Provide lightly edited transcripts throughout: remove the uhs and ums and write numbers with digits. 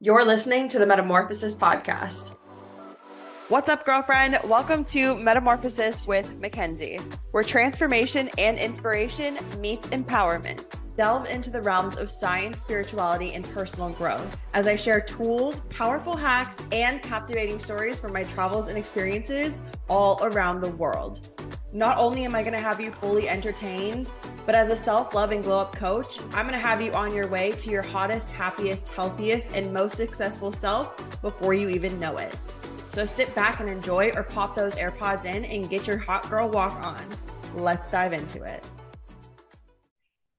You're listening to the Metamorphosis podcast. What's up, girlfriend? Welcome to Metamorphosis with Mackenzie, where transformation and inspiration meets empowerment. Delve into the realms of science, spirituality, and personal growth as I share tools, powerful hacks, and captivating stories from my travels and experiences all around the world. Not only am I going to have you fully entertained, but as a self-love and glow-up coach, I'm going to have you on your way to your hottest, happiest, healthiest, and most successful self before you even know it. So sit back and enjoy, or pop those AirPods in and get your hot girl walk on. Let's dive into it.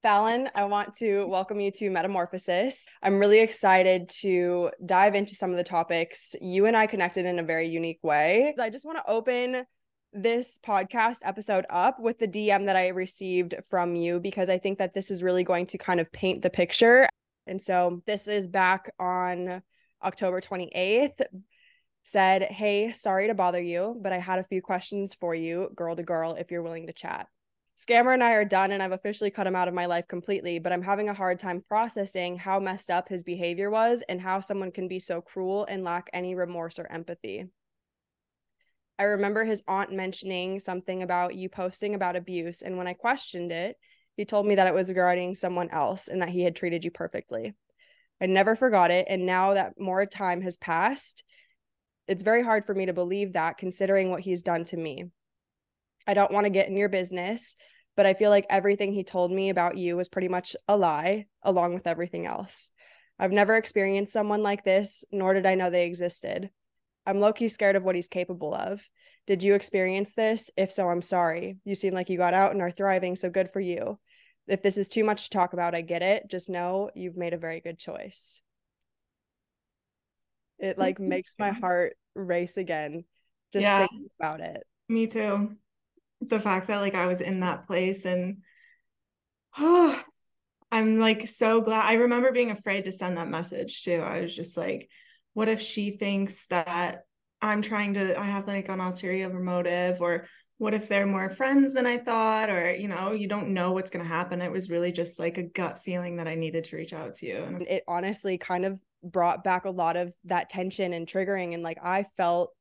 Falyn, I want to welcome you to Metamorphosis. I'm really excited to dive into some of the topics. You and I connected in a very unique way. I just want to open this podcast episode up with the DM that I received from you, because I think that this is really going to kind of paint the picture. And so this is back on October 28th. Said, hey, sorry to bother you, but I had a few questions for you, girl to girl, if you're willing to chat. Scammer and I are done, and I've officially cut him out of my life completely, but I'm having a hard time processing how messed up his behavior was and how someone can be so cruel and lack any remorse or empathy. I remember his aunt mentioning something about you posting about abuse, and when I questioned it, he told me that it was regarding someone else and that he had treated you perfectly. I never forgot it, and now that more time has passed, it's very hard for me to believe that, considering what he's done to me. I don't want to get in your business, but I feel like everything he told me about you was pretty much a lie, along with everything else. I've never experienced someone like this, nor did I know they existed. I'm low-key scared of what he's capable of. Did you experience this? If so, I'm sorry. You seem like you got out and are thriving, so good for you. If this is too much to talk about, I get it. Just know you've made a very good choice. It like makes my heart race again, just thinking about it. Me too. The fact that like I was in that place, and I'm like so glad. I remember being afraid to send that message too. I was just like, what if she thinks that I have like an ulterior motive, or what if they're more friends than I thought, or, you know, you don't know what's going to happen. It was really just like a gut feeling that I needed to reach out to you. And it honestly kind of brought back a lot of that tension and triggering. And like, I felt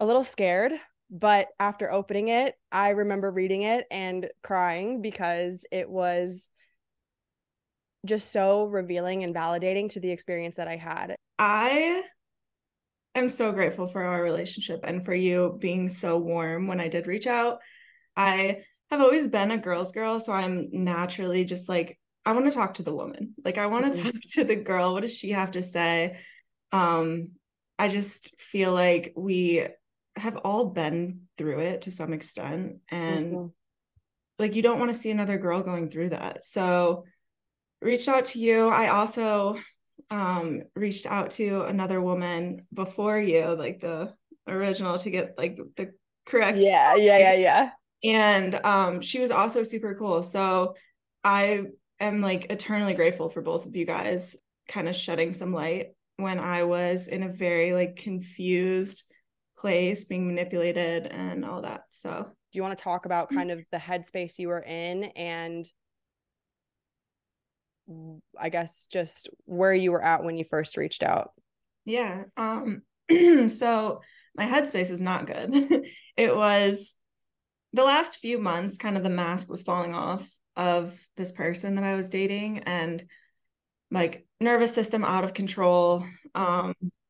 a little scared, but after opening it, I remember reading it and crying, because it was just so revealing and validating to the experience that I had. I am so grateful for our relationship and for you being so warm when I did reach out. I have always been a girl's girl, so I'm naturally just like, I want to talk to the woman. Like, I want to talk to the girl. What does she have to say? I just feel like we have all been through it to some extent. And like, you don't want to see another girl going through that. So reached out to you. I also reached out to another woman before you, like the original, to get like the correct. Yeah. And she was also super cool. So I'm like eternally grateful for both of you guys kind of shedding some light when I was in a very like confused place, being manipulated and all that. So do you want to talk about kind of the headspace you were in, and I guess just where you were at when you first reached out? Yeah. So my headspace was not good. It was the last few months, kind of the mask was falling off of this person that I was dating, and like nervous system out of control.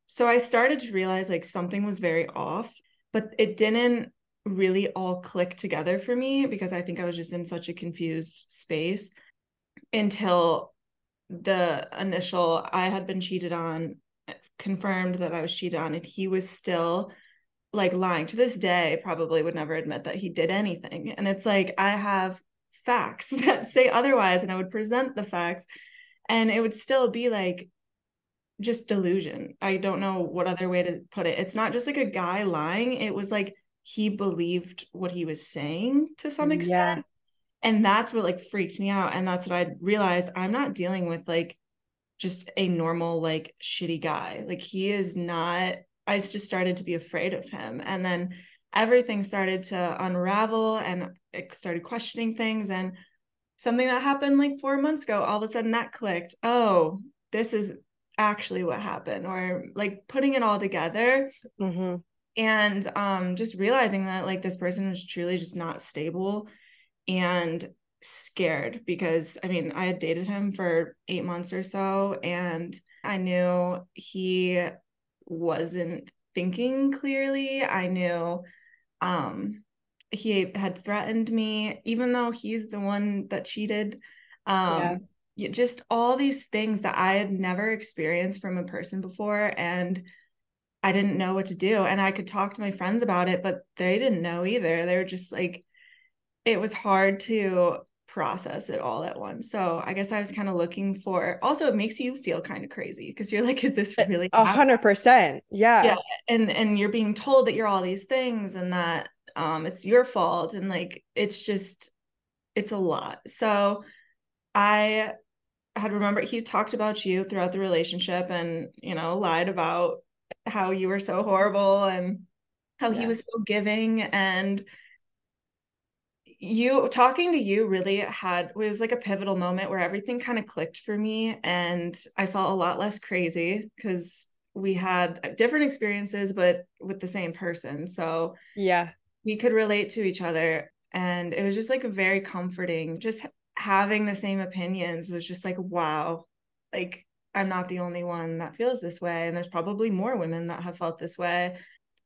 So I started to realize like something was very off, but it didn't really all click together for me, because I think I was just in such a confused space until the initial, I had been cheated on, confirmed that I was cheated on, and he was still like lying to this day, probably would never admit that he did anything. And it's like, I have facts that say otherwise, and I would present the facts, and it would still be like just delusion. I don't know what other way to put it. It's not just like a guy lying. It was like he believed what he was saying to some extent. Yeah. And that's what like freaked me out. And that's what I realized, I'm not dealing with like just a normal like shitty guy. Like he is not, I just started to be afraid of him. And then everything started to unravel, and I started questioning things, and something that happened like 4 months ago, all of a sudden that clicked. Oh, this is, actually what happened, or like putting it all together. Mm-hmm. And just realizing that like this person was truly just not stable and scared, because I mean, I had dated him for 8 months or so, and I knew he wasn't thinking clearly. I knew he had threatened me, even though he's the one that cheated. Just all these things that I had never experienced from a person before, and I didn't know what to do. And I could talk to my friends about it, but they didn't know either. They were just like, it was hard to process it all at once. So I guess I was kind of looking for, also it makes you feel kind of crazy because you're like, is this really 100%? Yeah. And you're being told that you're all these things and that it's your fault. And like, it's just, it's a lot. So I had remembered he talked about you throughout the relationship and, you know, lied about how you were so horrible and how he was so giving, and you talking to you really had, it was like a pivotal moment where everything kind of clicked for me, and I felt a lot less crazy because we had different experiences but with the same person, so we could relate to each other. And it was just like very comforting, just having the same opinions was just like, wow, like I'm not the only one that feels this way. And there's probably more women that have felt this way.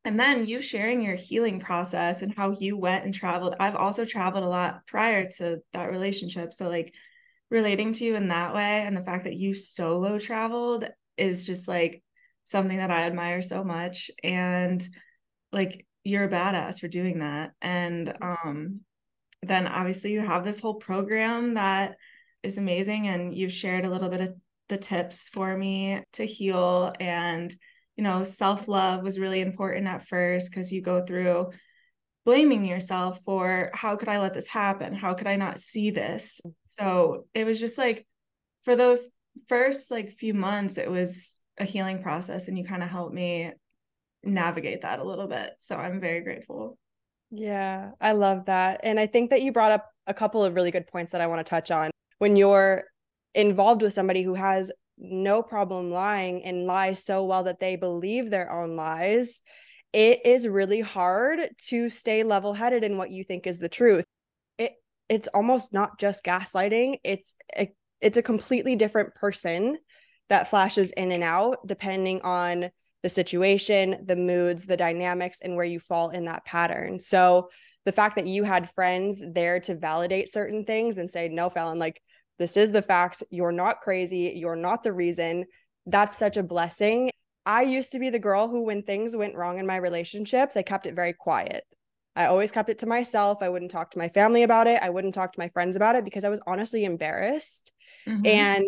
And then you sharing your healing process and how you went and traveled. I've also traveled a lot prior to that relationship. So like relating to you in that way, and the fact that you solo traveled is just like something that I admire so much. And like, you're a badass for doing that. And then obviously you have this whole program that is amazing. And you've shared a little bit of the tips for me to heal, and you know, self-love was really important at first because you go through blaming yourself for how could I let this happen, how could I not see this. So it was just like for those first like few months it was a healing process, and you kind of helped me navigate that a little bit, so I'm very grateful. Yeah, I love that. And I think that you brought up a couple of really good points that I want to touch on. When you're involved with somebody who has no problem lying and lies so well that they believe their own lies, it is really hard to stay level-headed in what you think is the truth. It's almost not just gaslighting. It's a completely different person that flashes in and out depending on the situation, the moods, the dynamics, and where you fall in that pattern. So the fact that you had friends there to validate certain things and say, no, Falyn, like, this is the facts. You're not crazy. You're not the reason. That's such a blessing. I used to be the girl who, when things went wrong in my relationships, I kept it very quiet. I always kept it to myself. I wouldn't talk to my family about it. I wouldn't talk to my friends about it because I was honestly embarrassed. Mm-hmm. And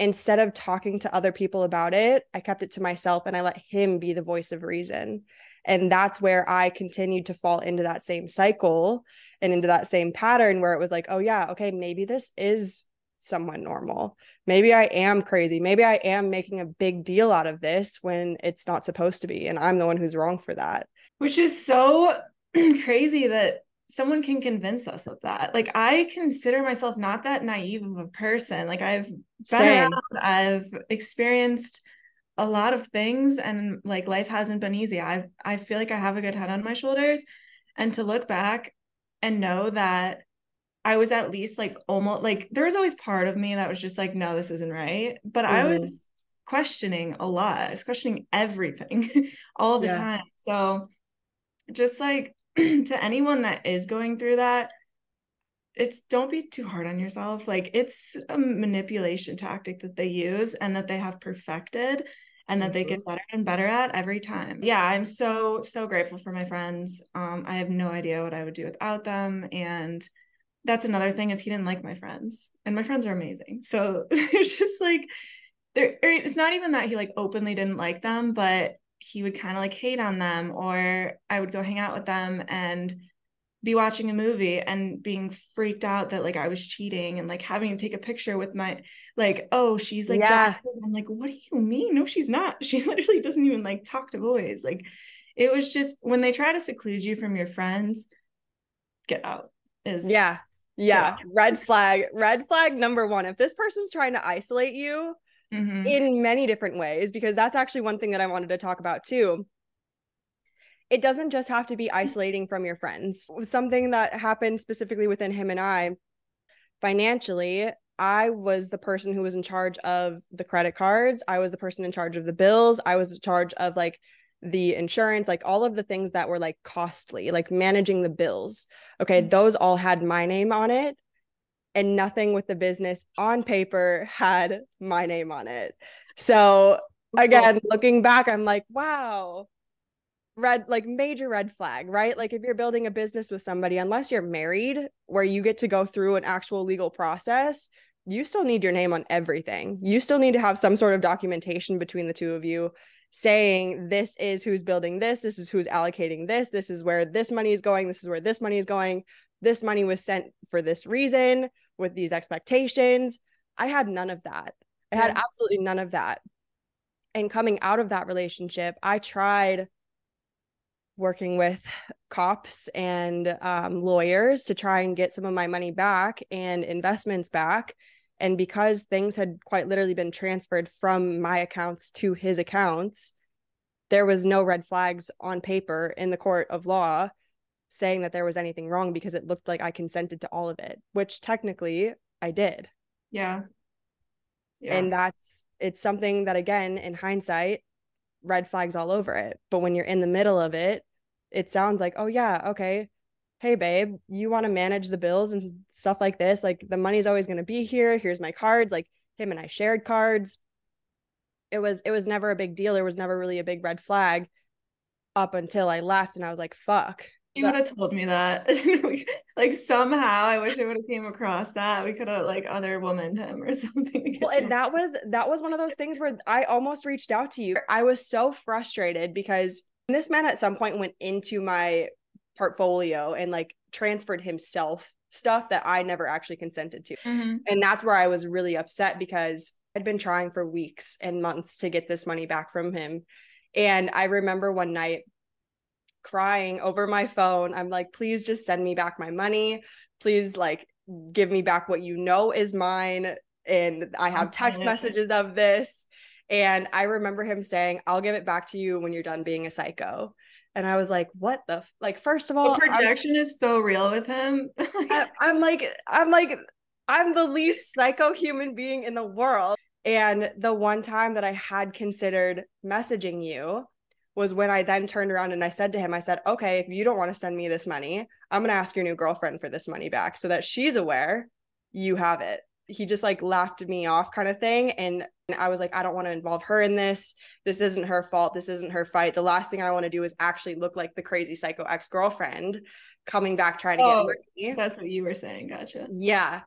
instead of talking to other people about it, I kept it to myself and I let him be the voice of reason. And that's where I continued to fall into that same cycle and into that same pattern where it was like, oh yeah, okay, maybe this is somewhat normal. Maybe I am crazy. Maybe I am making a big deal out of this when it's not supposed to be. And I'm the one who's wrong for that. Which is so crazy that someone can convince us of that. Like, I consider myself not that naive of a person. Like, I've been around, I've experienced a lot of things, and like life hasn't been easy. I feel like I have a good head on my shoulders, and to look back and know that I was at least like almost like there was always part of me that was just like, no, this isn't right. But I was questioning a lot. I was questioning everything all the time. So just like to anyone that is going through that, don't be too hard on yourself. Like, it's a manipulation tactic that they use and that they have perfected and that they get better and better at every time. Yeah, I'm so, so grateful for my friends. I have no idea what I would do without them. And that's another thing is he didn't like my friends, and my friends are amazing. So it's just like, it's not even that he like openly didn't like them, but he would kind of like hate on them, or I would go hang out with them and be watching a movie and being freaked out that like I was cheating and like having to take a picture with my, like, oh, she's like, I'm like, what do you mean? No, she's not. She literally doesn't even like talk to boys. Like, it was just when they try to seclude you from your friends, get out is red flag number one. If this person's trying to isolate you, mm-hmm. in many different ways, because that's actually one thing that I wanted to talk about too. It doesn't just have to be isolating from your friends. Something that happened specifically within him and I, financially, I was the person who was in charge of the credit cards. I was the person in charge of the bills. I was in charge of like the insurance, like all of the things that were like costly, like managing the bills. Okay. Mm-hmm. Those all had my name on it, and nothing with the business on paper had my name on it. So again, looking back, I'm like, wow, major red flag, right? Like if you're building a business with somebody, unless you're married, where you get to go through an actual legal process, you still need your name on everything. You still need to have some sort of documentation between the two of you saying, this is who's building this. This is who's allocating this. This is where this money is going. This is where this money is going. This money was sent for this reason with these expectations. I had none of that. I had absolutely none of that. And coming out of that relationship, I tried working with cops and lawyers to try and get some of my money back and investments back. And because things had quite literally been transferred from my accounts to his accounts, there was no red flags on paper in the court of law saying that there was anything wrong, because it looked like I consented to all of it, which technically I did. Yeah. And it's something that, again, in hindsight, red flags all over it. But when you're in the middle of it, it sounds like, oh yeah, okay, hey babe, you want to manage the bills and stuff like this, like the money's always going to be here, here's my cards, like him and I shared cards. It was never a big deal. There was never really a big red flag up until I left, and I was like, fuck, you would have told me that. Like somehow I wish I would have came across that. We could have like other woman him or something. Well, and that was one of those things where I almost reached out to you. I was so frustrated because this man at some point went into my portfolio and like transferred himself stuff that I never actually consented to. Mm-hmm. And that's where I was really upset, because I'd been trying for weeks and months to get this money back from him. And I remember one night crying over my phone. I'm like, please just send me back my money. Please like give me back what you know is mine. And I have text messages of this. And I remember him saying, I'll give it back to you when you're done being a psycho. And I was like, what the first of all, the projection is so real with him. I'm like, I'm the least psycho human being in the world. And the one time that I had considered messaging you was when I then turned around and I said to him, I said, okay, if you don't want to send me this money, I'm going to ask your new girlfriend for this money back so that she's aware you have it. He just like laughed me off kind of thing. And I was like, I don't want to involve her in this. This isn't her fault. This isn't her fight. The last thing I want to do is actually look like the crazy psycho ex-girlfriend coming back trying to get money. That's what you were saying. Gotcha. Yeah.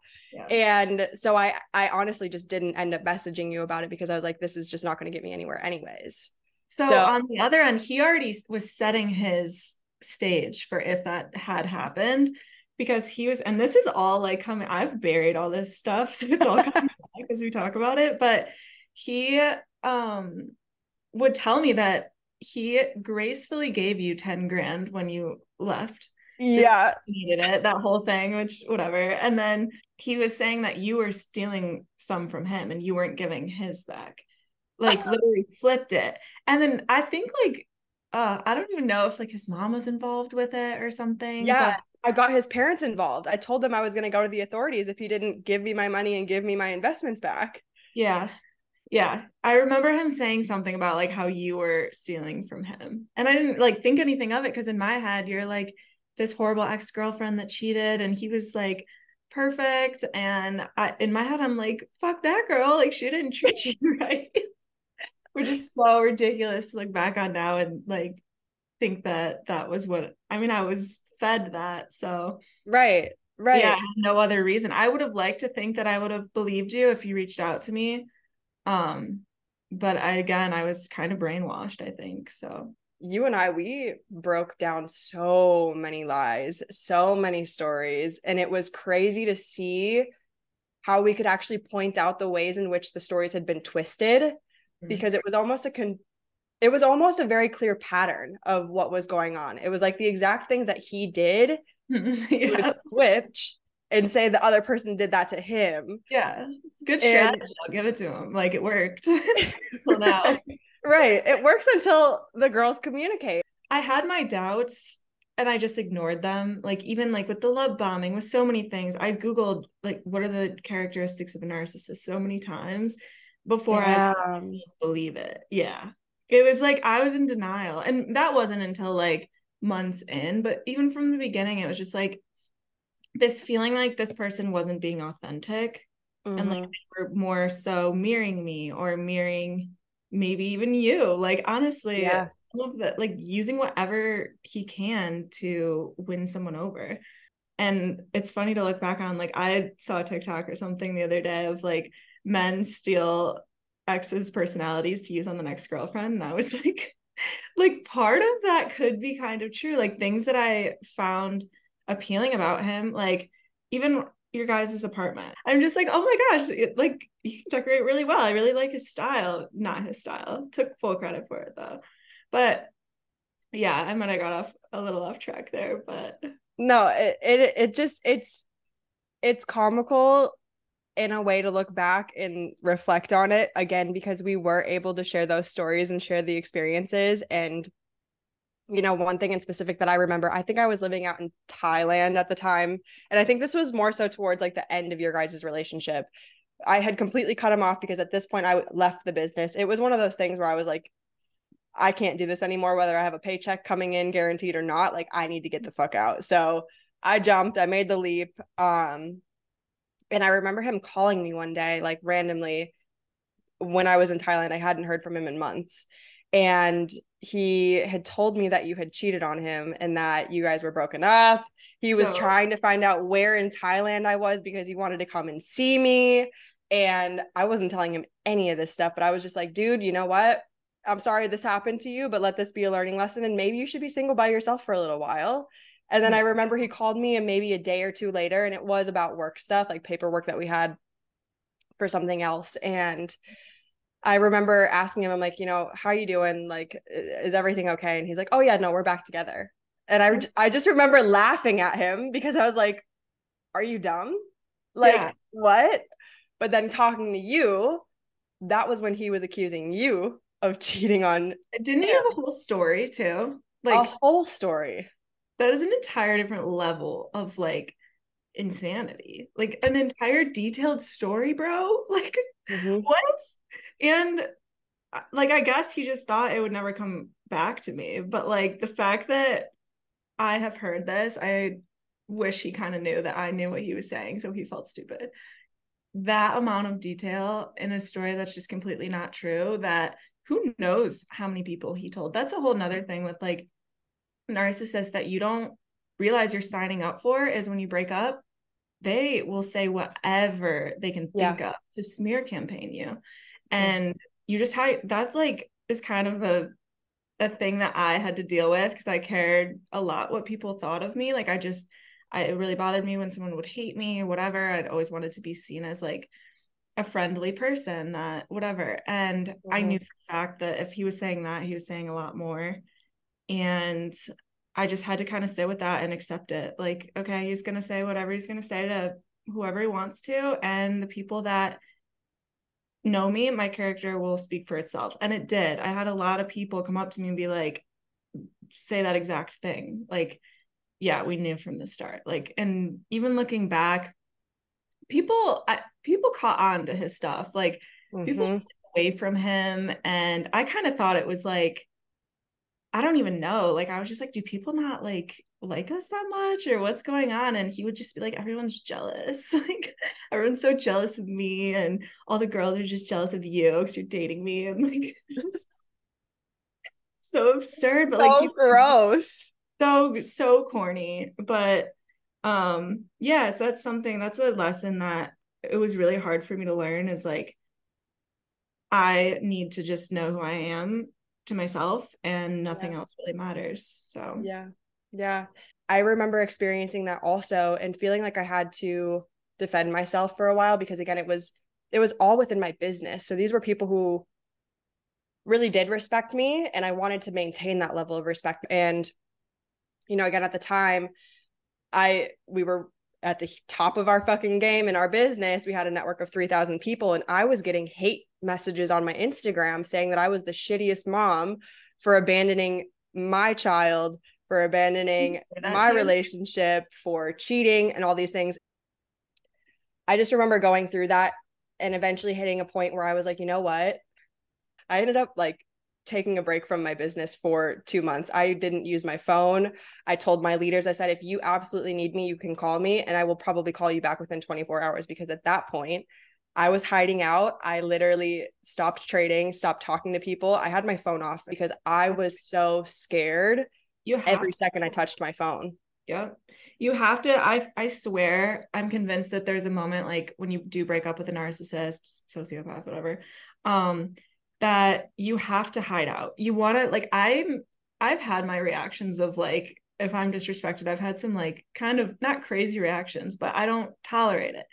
And so I honestly just didn't end up messaging you about it, because I was like, this is just not going to get me anywhere anyways. So on the other end, he already was setting his stage for if that had happened, because he was, and this is all like coming, I've buried all this stuff, so it's all coming back as we talk about it, but he would tell me that he gracefully gave you 10 grand when you left. Yeah. Needed it, that whole thing, which whatever. And then he was saying that you were stealing some from him and you weren't giving his back. Like literally flipped it. And then I think like, I don't even know if like his mom was involved with it or something. Yeah. I got his parents involved. I told them I was going to go to the authorities if he didn't give me my money and give me my investments back. Yeah. I remember him saying something about like how you were stealing from him. And I didn't like think anything of it, because in my head, you're like this horrible ex-girlfriend that cheated. And he was like, perfect. And in my head, I'm like, fuck that girl. Like she didn't treat you right. Which is so ridiculous to look back on now and like think that was what, I mean, I was fed that. So right. Yeah, no other reason. I would have liked to think that I would have believed you if you reached out to me. But I was kind of brainwashed, I think. So you and I, we broke down so many lies, so many stories, and it was crazy to see how we could actually point out the ways in which the stories had been twisted. Because it was almost a very clear pattern of what was going on. It was like the exact things that he did, he would switch and say the other person did that to him. Yeah, it's good strategy. I'll give it to him. Like, it worked. Until now. Right. It works until the girls communicate. I had my doubts and I just ignored them. Like, even like with the love bombing, with so many things, I Googled like, what are the characteristics of a narcissist so many times before I believe it. Yeah. It was like, I was in denial, and that wasn't until like months in, but even from the beginning, it was just like this feeling like this person wasn't being authentic and like they were more so mirroring me or mirroring maybe even you. Like, honestly, like using whatever he can to win someone over. And it's funny to look back on, like, I saw a TikTok or something the other day of like men steal ex's personalities to use on the next girlfriend. And I was like part of that could be kind of true. Like, things that I found appealing about him, like even your guys' apartment, I'm just like, oh my gosh, like you can decorate really well. I really like his style. Not his style, took full credit for it though. But yeah, I might have got off a little off track there, but no, it just, it's comical in a way to look back and reflect on it again, because we were able to share those stories and share the experiences. And, you know, one thing in specific that I remember, I think I was living out in Thailand at the time. And I think this was more so towards like the end of your guys' relationship. I had completely cut him off because at this point I left the business. It was one of those things where I was like, I can't do this anymore, whether I have a paycheck coming in guaranteed or not. Like, I need to get the fuck out. So I jumped, I made the leap. And I remember him calling me one day, like randomly, when I was in Thailand. I hadn't heard from him in months. And he had told me that you had cheated on him and that you guys were broken up. He was trying to find out where in Thailand I was because he wanted to come and see me. And I wasn't telling him any of this stuff, but I was just like, dude, you know what? I'm sorry this happened to you, but let this be a learning lesson. And maybe you should be single by yourself for a little while. And then I remember he called me, and maybe a day or two later, and it was about work stuff, like paperwork that we had for something else. And I remember asking him, I'm like, you know, how are you doing? Like, is everything okay? And he's like, oh yeah, no, we're back together. And I just remember laughing at him because I was like, are you dumb? Like, what? But then talking to you, that was when he was accusing you of cheating on. Didn't he have a whole story too? Like a whole story. That is an entire different level of like insanity, like an entire detailed story, bro. Like what? And like, I guess he just thought it would never come back to me. But like the fact that I have heard this, I wish he kind of knew that I knew what he was saying, so he felt stupid. That amount of detail in a story that's just completely not true, that who knows how many people he told. That's a whole nother thing with like narcissists that you don't realize you're signing up for, is when you break up, they will say whatever they can think of to smear campaign you. And you just that's like, is kind of a thing that I had to deal with because I cared a lot what people thought of me. Like, it really bothered me when someone would hate me or whatever. I'd always wanted to be seen as like a friendly person, that whatever. And I knew for a fact that if he was saying that, he was saying a lot more. And I just had to kind of sit with that and accept it. Like, okay, he's going to say whatever he's going to say to whoever he wants to. And the people that know me, my character will speak for itself. And it did. I had a lot of people come up to me and be like, say that exact thing. Like, yeah, we knew from the start. Like, and even looking back, people caught on to his stuff. Like people stayed away from him. And I kind of thought it was like, I don't even know. Like, I was just like, do people not like us that much, or what's going on? And he would just be like, everyone's jealous. Like, everyone's so jealous of me, and all the girls are just jealous of you because you're dating me. And like, so absurd, but like, so gross, so corny. But so that's something, that's a lesson that it was really hard for me to learn, is like, I need to just know who I am to myself, and nothing else really matters. So yeah, I remember experiencing that also, and feeling like I had to defend myself for a while, because again, it was all within my business. So these were people who really did respect me, and I wanted to maintain that level of respect. And you know, again, at the time, we were at the top of our fucking game in our business, we had a network of 3,000 people, and I was getting hate messages on my Instagram saying that I was the shittiest mom for abandoning my child, for abandoning my relationship, for cheating and all these things. I just remember going through that and eventually hitting a point where I was like, you know what? I ended up like taking a break from my business for 2 months. I didn't use my phone. I told my leaders, I said, if you absolutely need me, you can call me and I will probably call you back within 24 hours. Because at that point I was hiding out. I literally stopped trading, stopped talking to people. I had my phone off because I was so scared. Every second I touched my phone. Yeah. You have to, I swear, I'm convinced that there's a moment like when you do break up with a narcissist, sociopath, whatever, that you have to hide out. You want to, like, I've had my reactions of like, if I'm disrespected, I've had some like kind of not crazy reactions, but I don't tolerate it.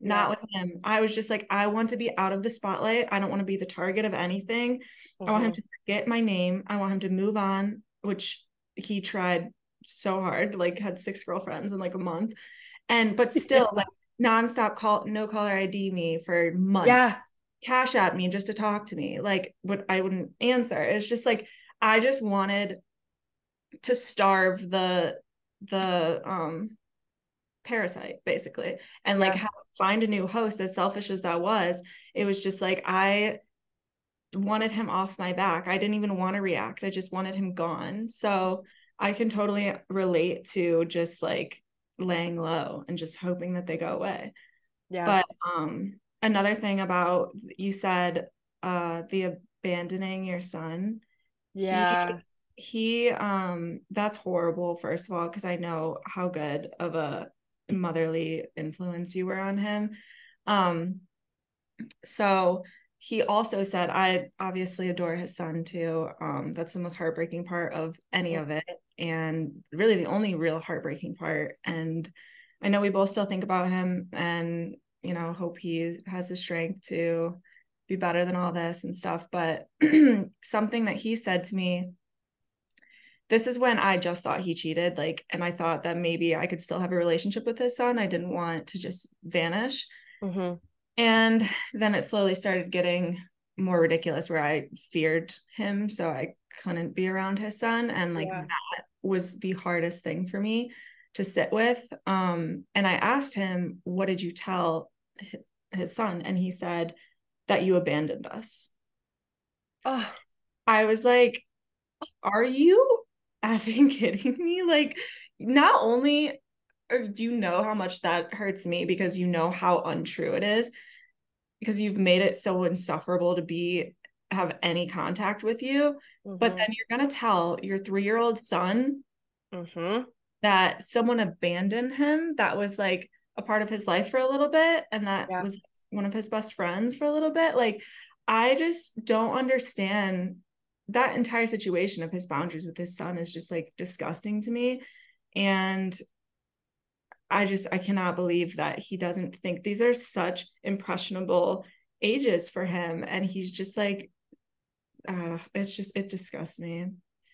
Yeah. Not with him. I was just like, I want to be out of the spotlight. I don't want to be the target of anything. Mm-hmm. I want him to forget my name. I want him to move on, which he tried so hard, like had 6 girlfriends in like a month. And, but still like nonstop call, no caller ID me for months. Yeah. Cash at me just to talk to me, like what I wouldn't answer. It's just like I just wanted to starve the parasite basically, and yeah. like find a new host. As selfish as that was, it was just like I wanted him off my back. I didn't even want to react. I just wanted him gone. So I can totally relate to just like laying low and just hoping that they go away. Yeah. But another thing about, you said the abandoning your son. Yeah. He that's horrible, first of all, because I know how good of a motherly influence you were on him. So he also said, I obviously adore his son too. That's the most heartbreaking part of any of it, and really the only real heartbreaking part. And I know we both still think about him and, you know, hope he has the strength to be better than all this and stuff. But something that he said to me, this is when I just thought he cheated. Like, and I thought that maybe I could still have a relationship with his son. I didn't want to just vanish. Mm-hmm. And then it slowly started getting more ridiculous where I feared him. So I couldn't be around his son. And like, yeah. that was the hardest thing for me to sit with. And I asked him, what did you tell his son? And he said that you abandoned us. Oh, I was like, are you effing kidding me? Like, not only do you know how much that hurts me because you know how untrue it is, because you've made it so insufferable to have any contact with you, mm-hmm. but then you're going to tell your 3-year-old son mm-hmm. that someone abandoned him. That was like a part of his life for a little bit. And that yeah. was one of his best friends for a little bit. Like, I just don't understand that entire situation of his boundaries with his son is just like disgusting to me. And I cannot believe that he doesn't think these are such impressionable ages for him. And he's just like, it disgusts me.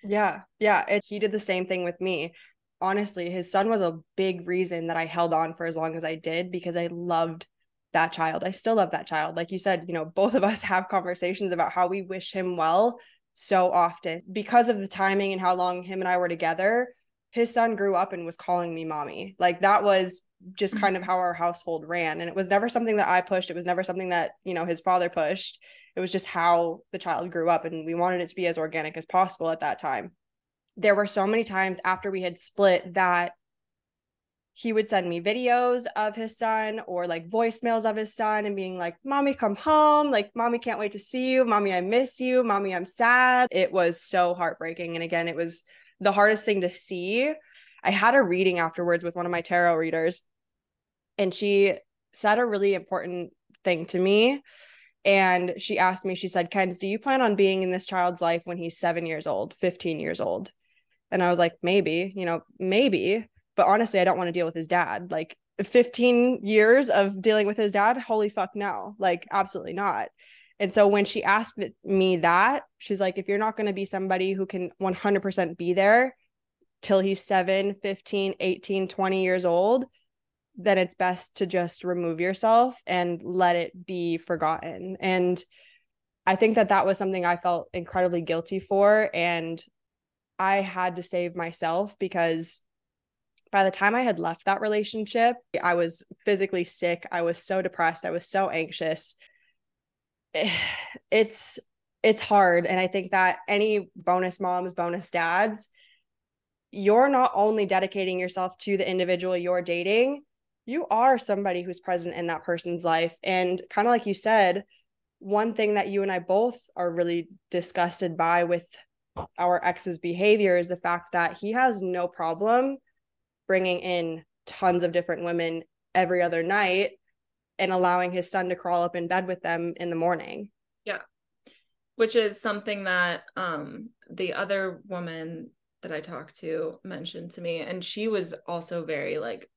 Yeah. Yeah. He did the same thing with me. Honestly, his son was a big reason that I held on for as long as I did, because I loved that child. I still love that child. Like you said, you know, both of us have conversations about how we wish him well so often. Because of the timing and how long him and I were together, his son grew up and was calling me mommy. Like, that was just kind of how our household ran. And it was never something that I pushed. It was never something that, you know, his father pushed. It was just how the child grew up. And we wanted it to be as organic as possible at that time. There were so many times after we had split that he would send me videos of his son or like voicemails of his son and being like, mommy, come home. Like, mommy, can't wait to see you. Mommy, I miss you. Mommy, I'm sad. It was so heartbreaking. And again, it was the hardest thing to see. I had a reading afterwards with one of my tarot readers, and she said a really important thing to me. And she asked me, she said, Kens, do you plan on being in this child's life when he's 7 years old, 15 years old? And I was like, maybe, but honestly, I don't want to deal with his dad. Like, 15 years of dealing with his dad. Holy fuck, no, like, absolutely not. And so when she asked me that, she's like, if you're not going to be somebody who can 100% be there till he's 7, 15, 18, 20 years old, then it's best to just remove yourself and let it be forgotten. And I think that that was something I felt incredibly guilty for. And I had to save myself, because by the time I had left that relationship, I was physically sick. I was so depressed. I was so anxious. It's hard. And I think that any bonus moms, bonus dads, you're not only dedicating yourself to the individual you're dating, you are somebody who's present in that person's life. And kind of like you said, one thing that you and I both are really disgusted by with our ex's behavior is the fact that he has no problem bringing in tons of different women every other night and allowing his son to crawl up in bed with them in the morning. Yeah. Which is something that the other woman that I talked to mentioned to me. And she was also very like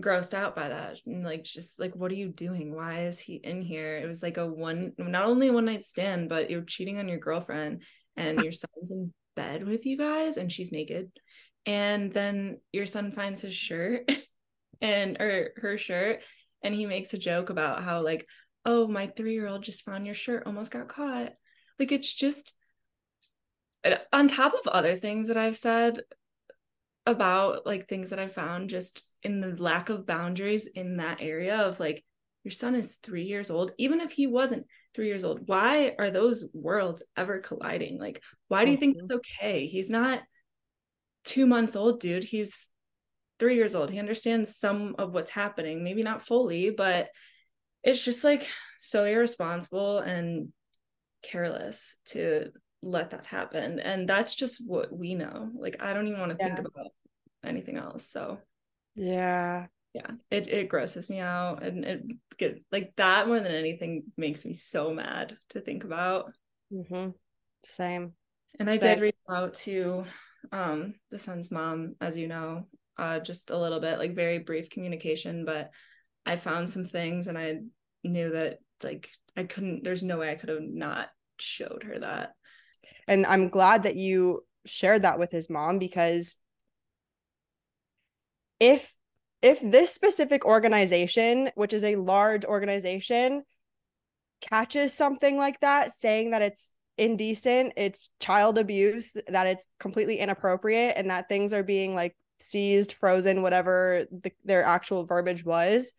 grossed out by that. And like, just like, what are you doing? Why is he in here? It was like not only a one night stand, but you're cheating on your girlfriend and your son's in bed with you guys and she's naked. And then your son finds his shirt or her shirt. And he makes a joke about how like, oh, my 3-year-old just found your shirt, almost got caught. Like, it's just on top of other things that I've said about like things that I found just in the lack of boundaries in that area of like, your son is 3 years old. Even if he wasn't 3 years old, why are those worlds ever colliding? Like, why do you think it's okay? He's not 2 months old, dude. He's 3 years old. He understands some of what's happening, maybe not fully, but it's just like so irresponsible and careless to let that happen. And that's just what we know. Like, I don't even want to think about anything else. So yeah, it grosses me out, and it get like that more than anything makes me so mad to think about. Mm-hmm. Same. And I did reach out to the son's mom, as you know, just a little bit, like very brief communication, but I found some things and I knew that like there's no way I could have not showed her that. And I'm glad that you shared that with his mom, because if this specific organization, which is a large organization, catches something like that, saying that it's indecent, it's child abuse, that it's completely inappropriate, and that things are being like seized, frozen, whatever their actual verbiage was,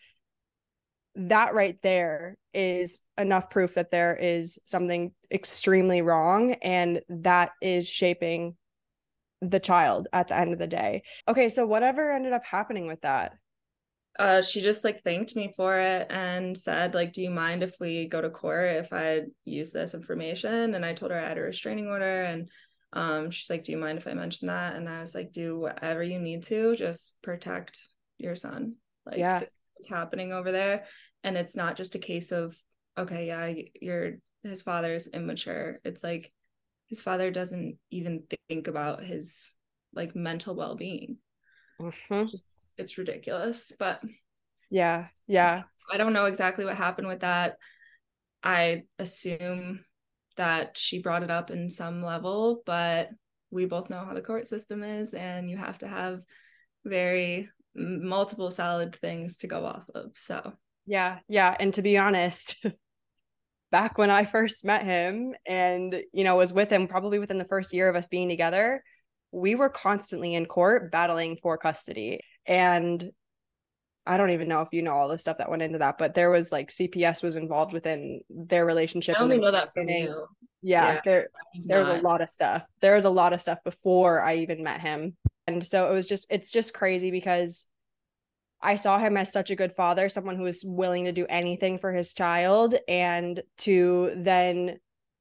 that right there is enough proof that there is something extremely wrong, and that is shaping the child at the end of the day. Okay, so whatever ended up happening with that? She just like thanked me for it and said like, do you mind if we go to court if I use this information? And I told her I had a restraining order, and she's like, do you mind if I mention that? And I was like, do whatever you need to, just protect your son. Like, what's happening over there, and it's not just a case of his father's immature. It's like his father doesn't even think about his like mental well-being. Mm-hmm. It's ridiculous. But yeah, I don't know exactly what happened with that. I assume that she brought it up in some level, but we both know how the court system is, and you have to have very multiple solid things to go off of. So yeah, and to be honest, back when I first met him and was with him probably within the first year of us being together, we were constantly in court battling for custody. And I don't even know if you know all the stuff that went into that, but there was like CPS was involved within their relationship. I only know that from you. Yeah, there was a lot of stuff. There was a lot of stuff before I even met him. And so it's just crazy, because I saw him as such a good father, someone who was willing to do anything for his child, and to then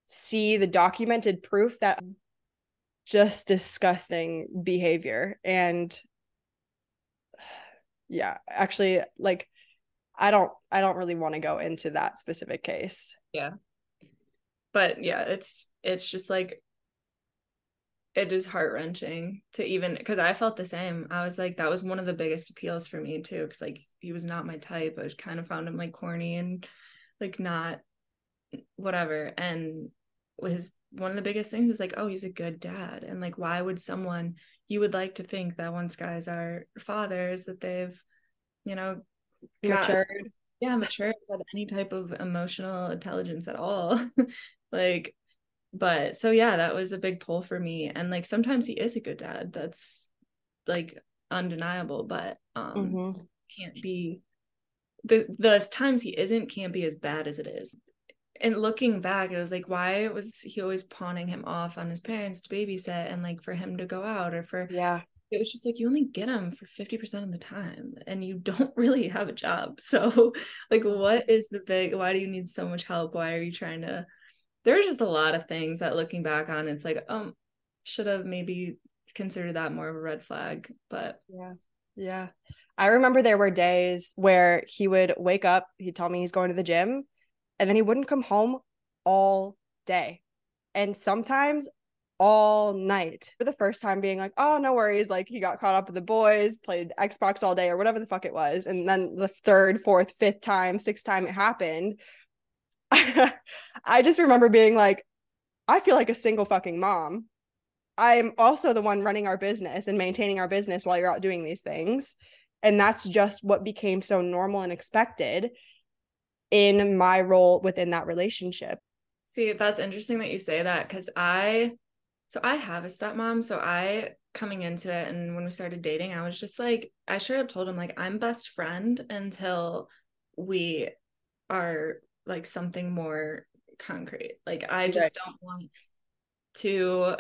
see the documented proof that just disgusting behavior. And yeah, actually, like, I don't really want to go into that specific case. Yeah. But yeah, it's just like, it is heart-wrenching to even, because I felt the same. I was like, that was one of the biggest appeals for me too, because like he was not my type. I kind of found him like corny and like not whatever. And one of the biggest things is like, oh, he's a good dad. And like, why would someone, you would like to think that once guys are fathers that they've you know, matured. Yeah, matured of any type of emotional intelligence at all. Like, but so yeah, that was a big pull for me. And like, sometimes he is a good dad. That's like undeniable, but can't be the times he isn't can't be as bad as it is. And looking back, it was like, why was he always pawning him off on his parents to babysit and like for him to go out or for, yeah, it was just like, you only get him for 50% of the time and you don't really have a job. So like, what is the big, why do you need so much help? Why are you trying to, there's just a lot of things that looking back on, it's like, should have maybe considered that more of a red flag, but yeah. Yeah. I remember there were days where he would wake up, he'd tell me he's going to the gym, and then he wouldn't come home all day. And sometimes all night. For the first time being like, oh, no worries. Like he got caught up with the boys, played Xbox all day or whatever the fuck it was. And then the third, fourth, fifth time, sixth time it happened. I just remember being like, I feel like a single fucking mom. I'm also the one running our business and maintaining our business while you're out doing these things. And that's just what became so normal and expected in my role within that relationship. See, that's interesting that you say that, because I have a stepmom. So I, coming into it and when we started dating, I was just like, I straight up told him like, I'm best friend until we are like something more concrete. Like I just don't want to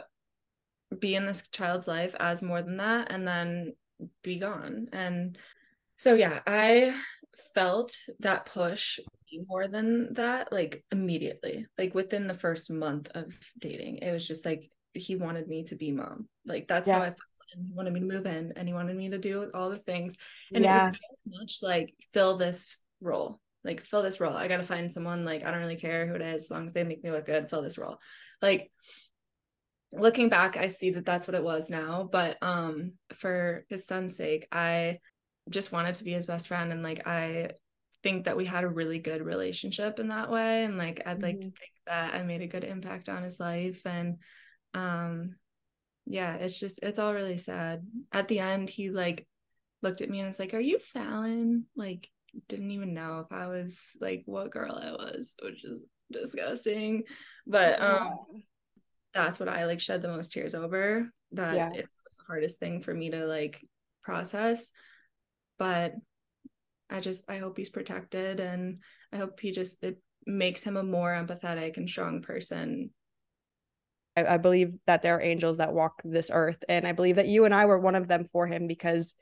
be in this child's life as more than that and then be gone. And so yeah, I felt that push more than that, like immediately, like within the first month of dating. It was just like, he wanted me to be mom. Like that's how I felt. And he wanted me to move in and he wanted me to do all the things. And it was very much like, fill this role. I got to find someone, like, I don't really care who it is, as long as they make me look good, fill this role. Like looking back, I see that that's what it was now. But for his son's sake, I just wanted to be his best friend. And like, I think that we had a really good relationship in that way. And like, I'd like to think that I made a good impact on his life. And yeah, it's just, it's all really sad. At the end, he like looked at me and was like, are you Falyn? Like, didn't even know if I was like what girl I was, which is disgusting. But that's what I like shed the most tears over. That it was the hardest thing for me to like process. But I hope he's protected, and I hope it makes him a more empathetic and strong person. I believe that there are angels that walk this earth, and I believe that you and I were one of them for him, because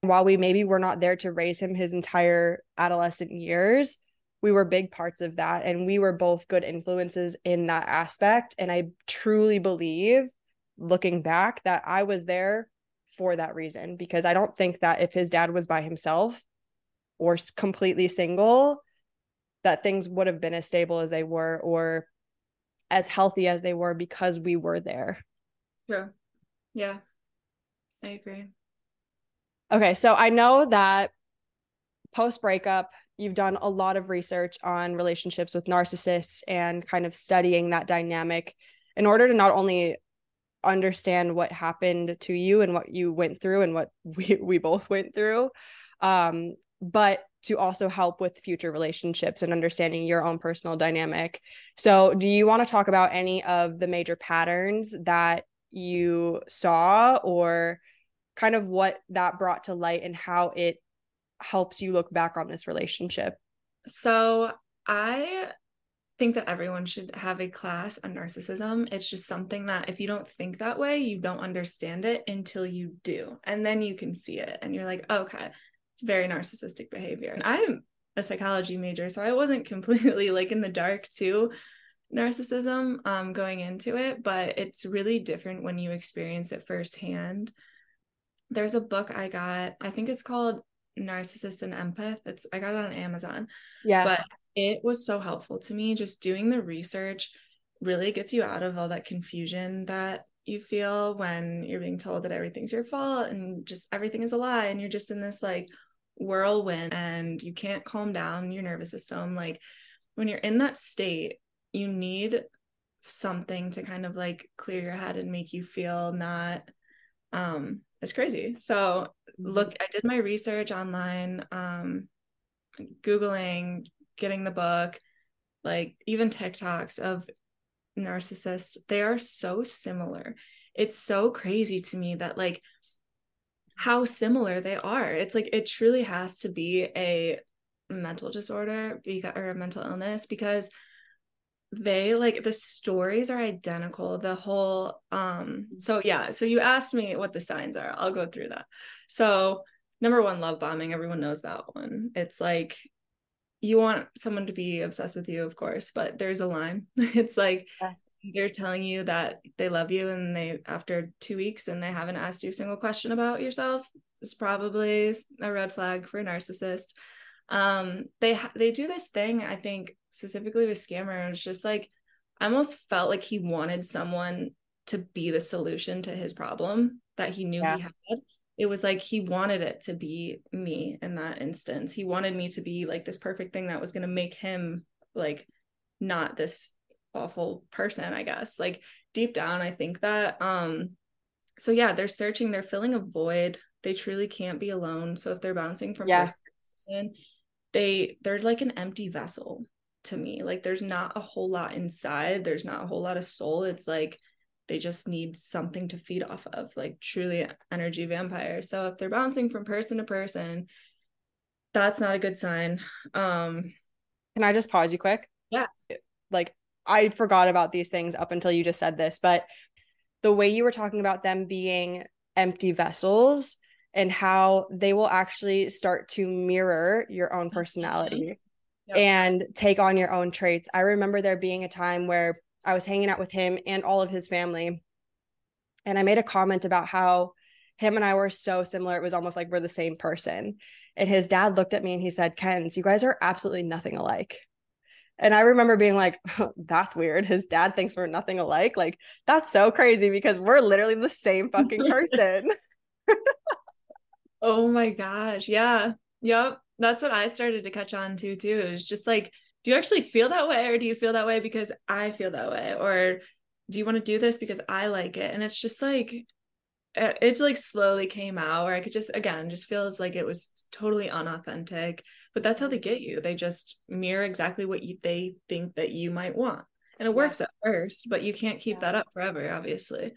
while we maybe were not there to raise him his entire adolescent years, we were big parts of that. And we were both good influences in that aspect. And I truly believe, looking back, that I was there for that reason, because I don't think that if his dad was by himself or completely single, that things would have been as stable as they were or as healthy as they were, because we were there. Sure. Yeah, I agree. Okay, so I know that post-breakup, you've done a lot of research on relationships with narcissists and kind of studying that dynamic in order to not only understand what happened to you and what you went through and what we both went through, but to also help with future relationships and understanding your own personal dynamic. So do you want to talk about any of the major patterns that you saw, or kind of what that brought to light and how it helps you look back on this relationship? So I think that everyone should have a class on narcissism. It's just something that if you don't think that way, you don't understand it until you do. And then you can see it and you're like, oh, okay, it's very narcissistic behavior. And I'm a psychology major, so I wasn't completely like in the dark too. Narcissism going into it, but it's really different when you experience it firsthand. There's a book I got, I think it's called Narcissist and Empath. I got it on Amazon. Yeah. But it was so helpful to me. Just doing the research really gets you out of all that confusion that you feel when you're being told that everything's your fault and just everything is a lie. And you're just in this like whirlwind and you can't calm down your nervous system. Like when you're in that state, you need something to kind of like clear your head and make you feel not It's crazy. So look, I did my research online, Googling, getting the book, like even TikToks of narcissists. They are so similar. It's so crazy to me that like how similar they are. It's like, it truly has to be a mental disorder or a mental illness, because they like the stories are identical, the whole so you asked me what the signs are. I'll go through that. So number one, love bombing. Everyone knows that one. It's like you want someone to be obsessed with you, of course, but there's a line. It's like they're telling you that they love you and they, after 2 weeks and they haven't asked you a single question about yourself, it's probably a red flag for a narcissist. They do this thing, I think specifically with scammers, just like I almost felt like he wanted someone to be the solution to his problem that he knew he had. It was like he wanted it to be me in that instance. He wanted me to be like this perfect thing that was going to make him like not this awful person, I guess. Like deep down, I think that so yeah, they're searching, they're filling a void. They truly can't be alone. So if they're bouncing from person to person, they're like an empty vessel to me. Like there's not a whole lot inside, there's not a whole lot of soul. It's like they just need something to feed off of, like truly energy vampire. So if they're bouncing from person to person, that's not a good sign. Can I just pause you quick? Yeah. Like I forgot about these things up until you just said this, but the way you were talking about them being empty vessels and how they will actually start to mirror your own personality. Yep. And take on your own traits. I remember there being a time where I was hanging out with him and all of his family, and I made a comment about how him and I were so similar. It was almost like we're the same person. And his dad looked at me and he said, "Kenz, you guys are absolutely nothing alike." And I remember being like, that's weird. His dad thinks we're nothing alike. Like, that's so crazy because we're literally the same fucking person. Oh my gosh. Yeah. Yep. That's what I started to catch on to too. It was just like, do you actually feel that way? Or do you feel that way because I feel that way? Or do you want to do this because I like it? And it's just like, it like slowly came out, or I could just, again, just feels like it was totally unauthentic, but that's how they get you. They just mirror exactly what they think that you might want. And it works at first, but you can't keep that up forever, obviously.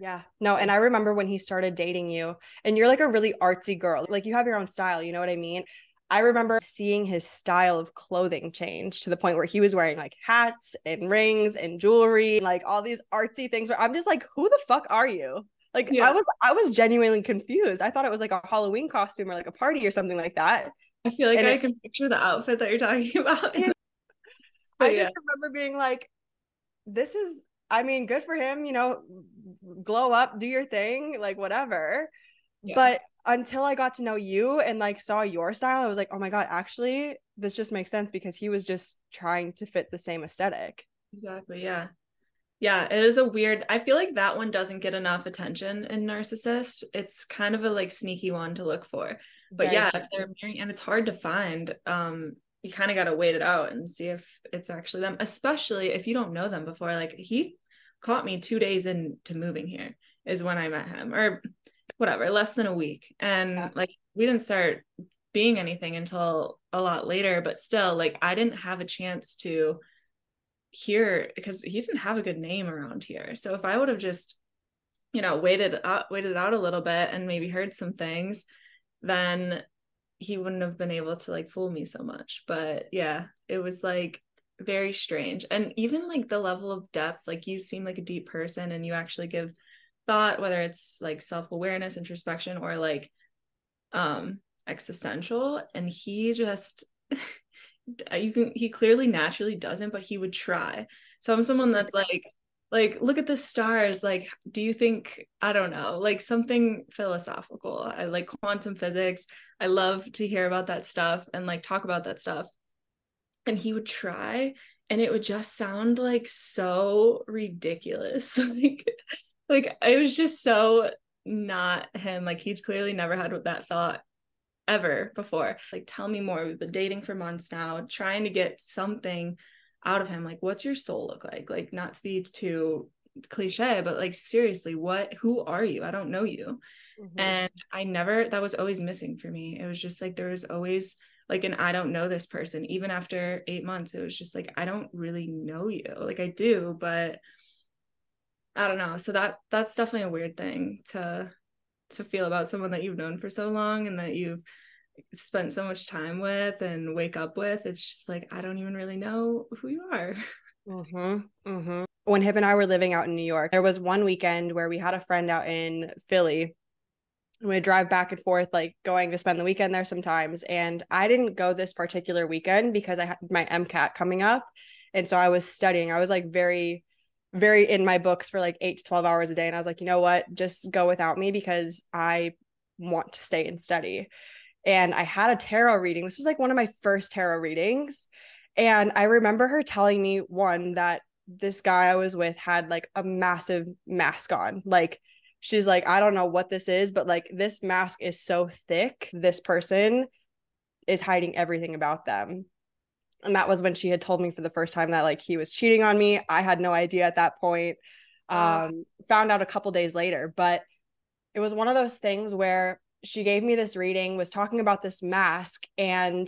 Yeah. No. And I remember when he started dating you, and you're like a really artsy girl. Like you have your own style. You know what I mean? I remember seeing his style of clothing change to the point where he was wearing like hats and rings and jewelry, like all these artsy things where I'm just like, who the fuck are you? Like I was genuinely confused. I thought it was like a Halloween costume or like a party or something like that. I feel like I can picture the outfit that you're talking about. I just remember being like, this is, I mean, good for him, you know, glow up, do your thing, like whatever. Yeah. But until I got to know you and like saw your style, I was like, oh my God, actually this just makes sense because he was just trying to fit the same aesthetic. Exactly. Yeah. Yeah. It is a weird, I feel like that one doesn't get enough attention in narcissist. It's kind of a like sneaky one to look for, but if they're marrying, and it's hard to find, you kind of got to wait it out and see if it's actually them, especially if you don't know them before. Like he caught me 2 days into moving here is when I met him, or whatever, less than a week. And like, we didn't start being anything until a lot later, but still like, I didn't have a chance to hear, because he didn't have a good name around here. So if I would have just, you know, waited out a little bit and maybe heard some things, then he wouldn't have been able to like fool me so much. But yeah, it was like very strange. And even like the level of depth, like you seem like a deep person and you actually give thought, whether it's like self-awareness, introspection, or like existential. And he just he clearly naturally doesn't, but he would try. So I'm someone that's like look at the stars, like do you think, I don't know, like something philosophical. I like quantum physics. I love to hear about that stuff and like talk about that stuff. And he would try, and it would just sound like so ridiculous. Like it was just so not him. Like he's clearly never had that thought ever before. Like, tell me more. We've been dating for months now, trying to get something out of him. Like, what's your soul look like? Like, not to be too cliche, but like, seriously, who are you? I don't know you. Mm-hmm. And that was always missing for me. It was just like, there was always like an, I don't know this person. Even after 8 months, it was just like, I don't really know you. Like I do, but I don't know. So that's definitely a weird thing to feel about someone that you've known for so long and that you've spent so much time with and wake up with. It's just like, I don't even really know who you are. Mm-hmm. Mm-hmm. When Hip and I were living out in New York, there was one weekend where we had a friend out in Philly, and we'd drive back and forth, like going to spend the weekend there sometimes. And I didn't go this particular weekend because I had my MCAT coming up. And so I was studying. I was like very, very in my books for like 8 to 12 hours a day. And I was like, you know what, just go without me because I want to stay and study. And I had a tarot reading. This was like one of my first tarot readings. And I remember her telling me, one, that this guy I was with had like a massive mask on. Like, she's like, I don't know what this is, but like this mask is so thick. This person is hiding everything about them. And that was when she had told me for the first time that like he was cheating on me. I had no idea at that point. Found out a couple days later, but it was one of those things where she gave me this reading, was talking about this mask. And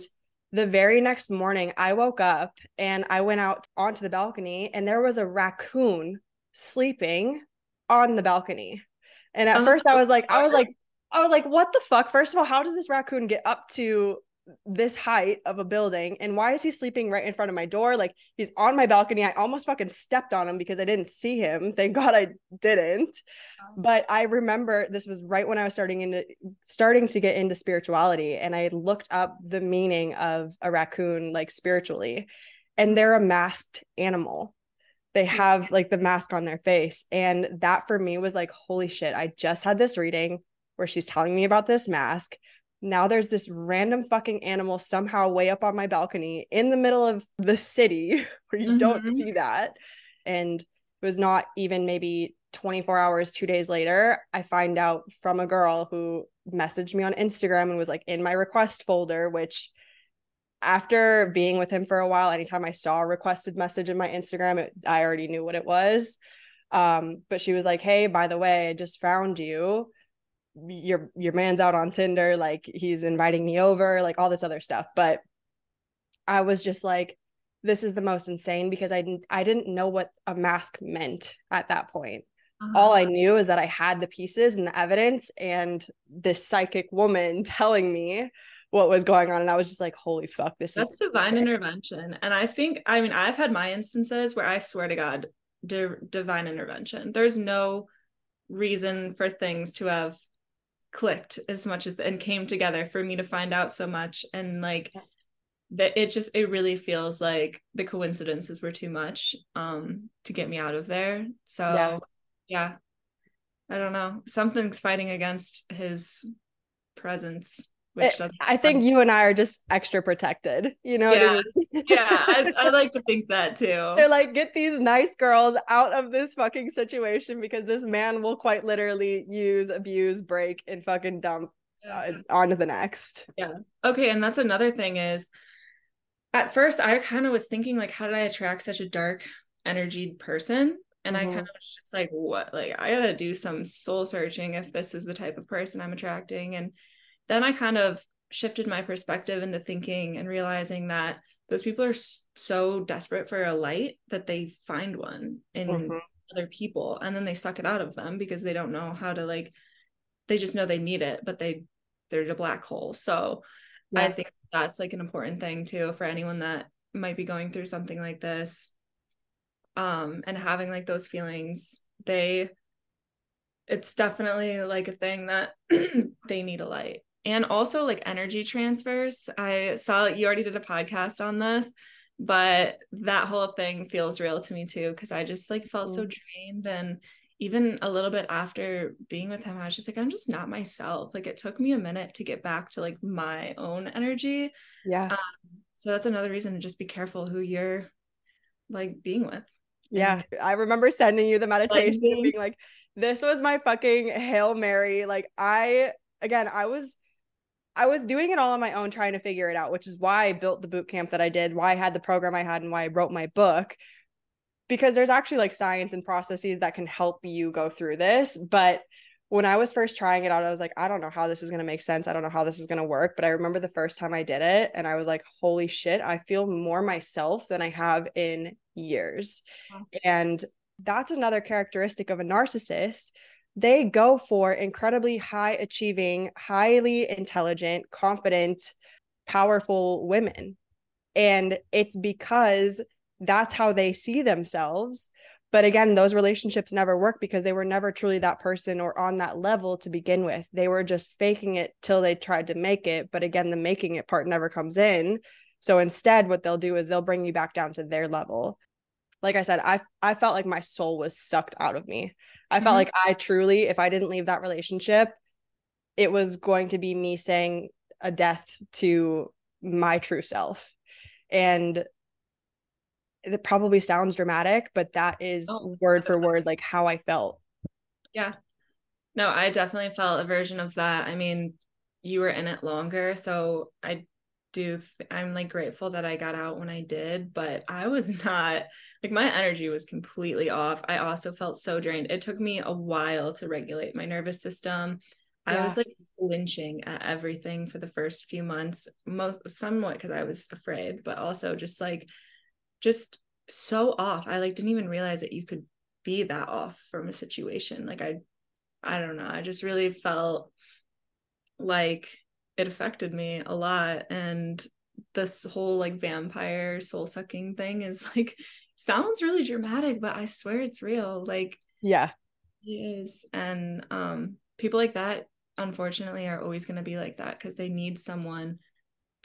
the very next morning I woke up and I went out onto the balcony and there was a raccoon sleeping on the balcony. And at first I was like, what the fuck? First of all, how does this raccoon get up to this height of a building? And why is he sleeping right in front of my door? Like, he's on my balcony. I almost fucking stepped on him because I didn't see him. Thank God I didn't. But I remember this was right when I was starting to get into spirituality. And I looked up the meaning of a raccoon, like spiritually, and they're a masked animal. They have like the mask on their face. And that for me was like, holy shit, I just had this reading where she's telling me about this mask. Now there's this random fucking animal somehow way up on my balcony in the middle of the city where you mm-hmm. don't see that. And it was not even maybe 24 hours, 2 days later, I find out from a girl who messaged me on Instagram and was like in my request folder, which after being with him for a while, anytime I saw a requested message in my Instagram, I already knew what it was. But she was like, hey, by the way, I just found you. Your man's out on Tinder, like he's inviting me over, like all this other stuff. But I was just like, this is the most insane, because I didn't know what a mask meant at that point. Uh-huh. All I knew is that I had the pieces and the evidence and this psychic woman telling me what was going on. And I was just like, holy fuck, that's divine intervention. And I've had my instances where I swear to God, divine intervention. There's no reason for things to have clicked as much as and came together for me to find out so much. And like that, it really feels like the coincidences were too much to get me out of there. So yeah, I don't know, something's fighting against his presence, which doesn't I think happen. You and I are just extra protected, you know what I mean? Yeah, I like to think that too. They're like, get these nice girls out of this fucking situation because this man will quite literally use, abuse, break, and fucking dump onto the next. Yeah. Okay. And that's another thing is, at first I kind of was thinking like, how did I attract such a dark energied person? And mm-hmm. I kind of was just like, what? Like, I gotta do some soul searching if this is the type of person I'm attracting. And then I kind of shifted my perspective into thinking and realizing that those people are so desperate for a light that they find one in mm-hmm. other people, and then they suck it out of them because they don't know how to, like, they just know they need it, but they're a black hole. So yeah. I think that's like an important thing too, for anyone that might be going through something like this, and having like those feelings, it's definitely like a thing that they need a light. And also like energy transfers. I saw you already did a podcast on this, but that whole thing feels real to me too, because I just like felt so drained. And even a little bit after being with him, I was just like, I'm just not myself. Like, it took me a minute to get back to like my own energy. Yeah. So that's another reason to just be careful who you're like being with. Yeah. I remember sending you the meditation and being like, this was my fucking Hail Mary. Like, I was doing it all on my own, trying to figure it out, which is why I built the boot camp that I did, why I had the program I had, and why I wrote my book, because there's actually like science and processes that can help you go through this. But when I was first trying it out, I was like, I don't know how this is going to make sense. I don't know how this is going to work. But I remember the first time I did it and I was like, holy shit, I feel more myself than I have in years. Wow. And that's another characteristic of a narcissist. They go for incredibly high achieving, highly intelligent, confident, powerful women. And it's because that's how they see themselves. But again, those relationships never work because they were never truly that person or on that level to begin with. They were just faking it till they tried to make it. But again, the making it part never comes in. So instead, what they'll do is they'll bring you back down to their level. Like I said, I felt like my soul was sucked out of me. I felt like I truly, if I didn't leave that relationship, it was going to be me saying a death to my true self. And it probably sounds dramatic, but that is word for word, like how I felt. Yeah. No, I definitely felt a version of that. I mean, you were in it longer. So I'm like grateful that I got out when I did, but I was not, like, my energy was completely off. I also felt so drained. It took me a while to regulate my nervous system. Yeah. I was like flinching at everything for the first few months, somewhat because I was afraid, but also just so off. I didn't even realize that you could be that off from a situation. I don't know. I just really felt like it affected me a lot. And this whole vampire soul sucking thing is sounds really dramatic, but I swear it's real. Yeah, it is. And people like that, unfortunately, are always going to be like that because they need someone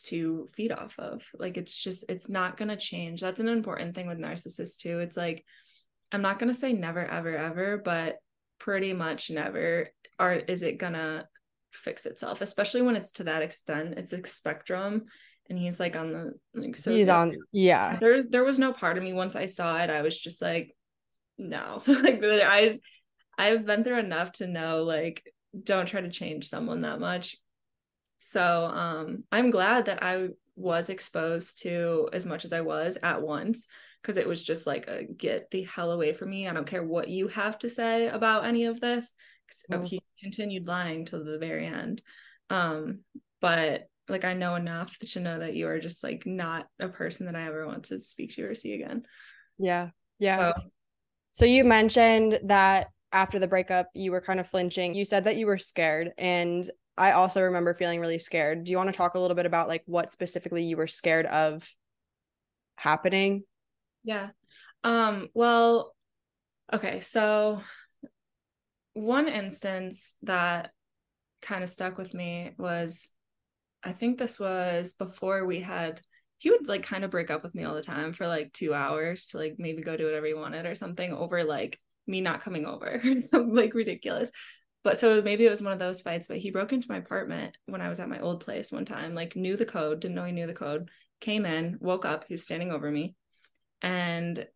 to feed off of. It's not going to change. That's an important thing with narcissists too. It's I'm not going to say never, ever, ever, but pretty much never is it going to fix itself, especially when it's to that extent. It's a spectrum, and he's on the so he's on. Yeah, there was no part of me once I saw it. I was just no. I've been through enough to know don't try to change someone that much. So I'm glad that I was exposed to as much as I was at once, because it was just get the hell away from me. I don't care what you have to say about any of this. He continued lying till the very end. But I know enough to know that you are just not a person that I ever want to speak to or see again. Yeah. So you mentioned that after the breakup, you were kind of flinching. You said that you were scared, and I also remember feeling really scared. Do you want to talk a little bit about what specifically you were scared of happening? Yeah. Well, okay. So one instance that kind of stuck with me was, I think this was before he would kind of break up with me all the time for 2 hours to maybe go do whatever he wanted or something over me not coming over. Ridiculous. But so maybe it was one of those fights, but he broke into my apartment when I was at my old place one time, knew the code, didn't know he knew the code, came in, woke up, he was standing over me, and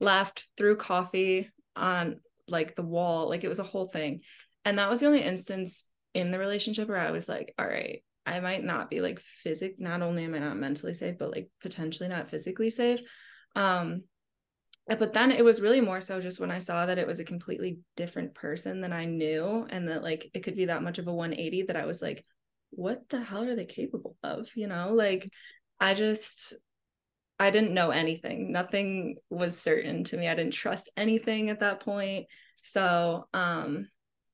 left, threw coffee on the wall. It was a whole thing. And that was the only instance in the relationship where I was all right, I might not be not only am I not mentally safe, but potentially not physically safe. But then it was really more so just when I saw that it was a completely different person than I knew, and that it could be that much of a 180 that I was what the hell are they capable of? I didn't know anything. Nothing was certain to me. I didn't trust anything at that point. So,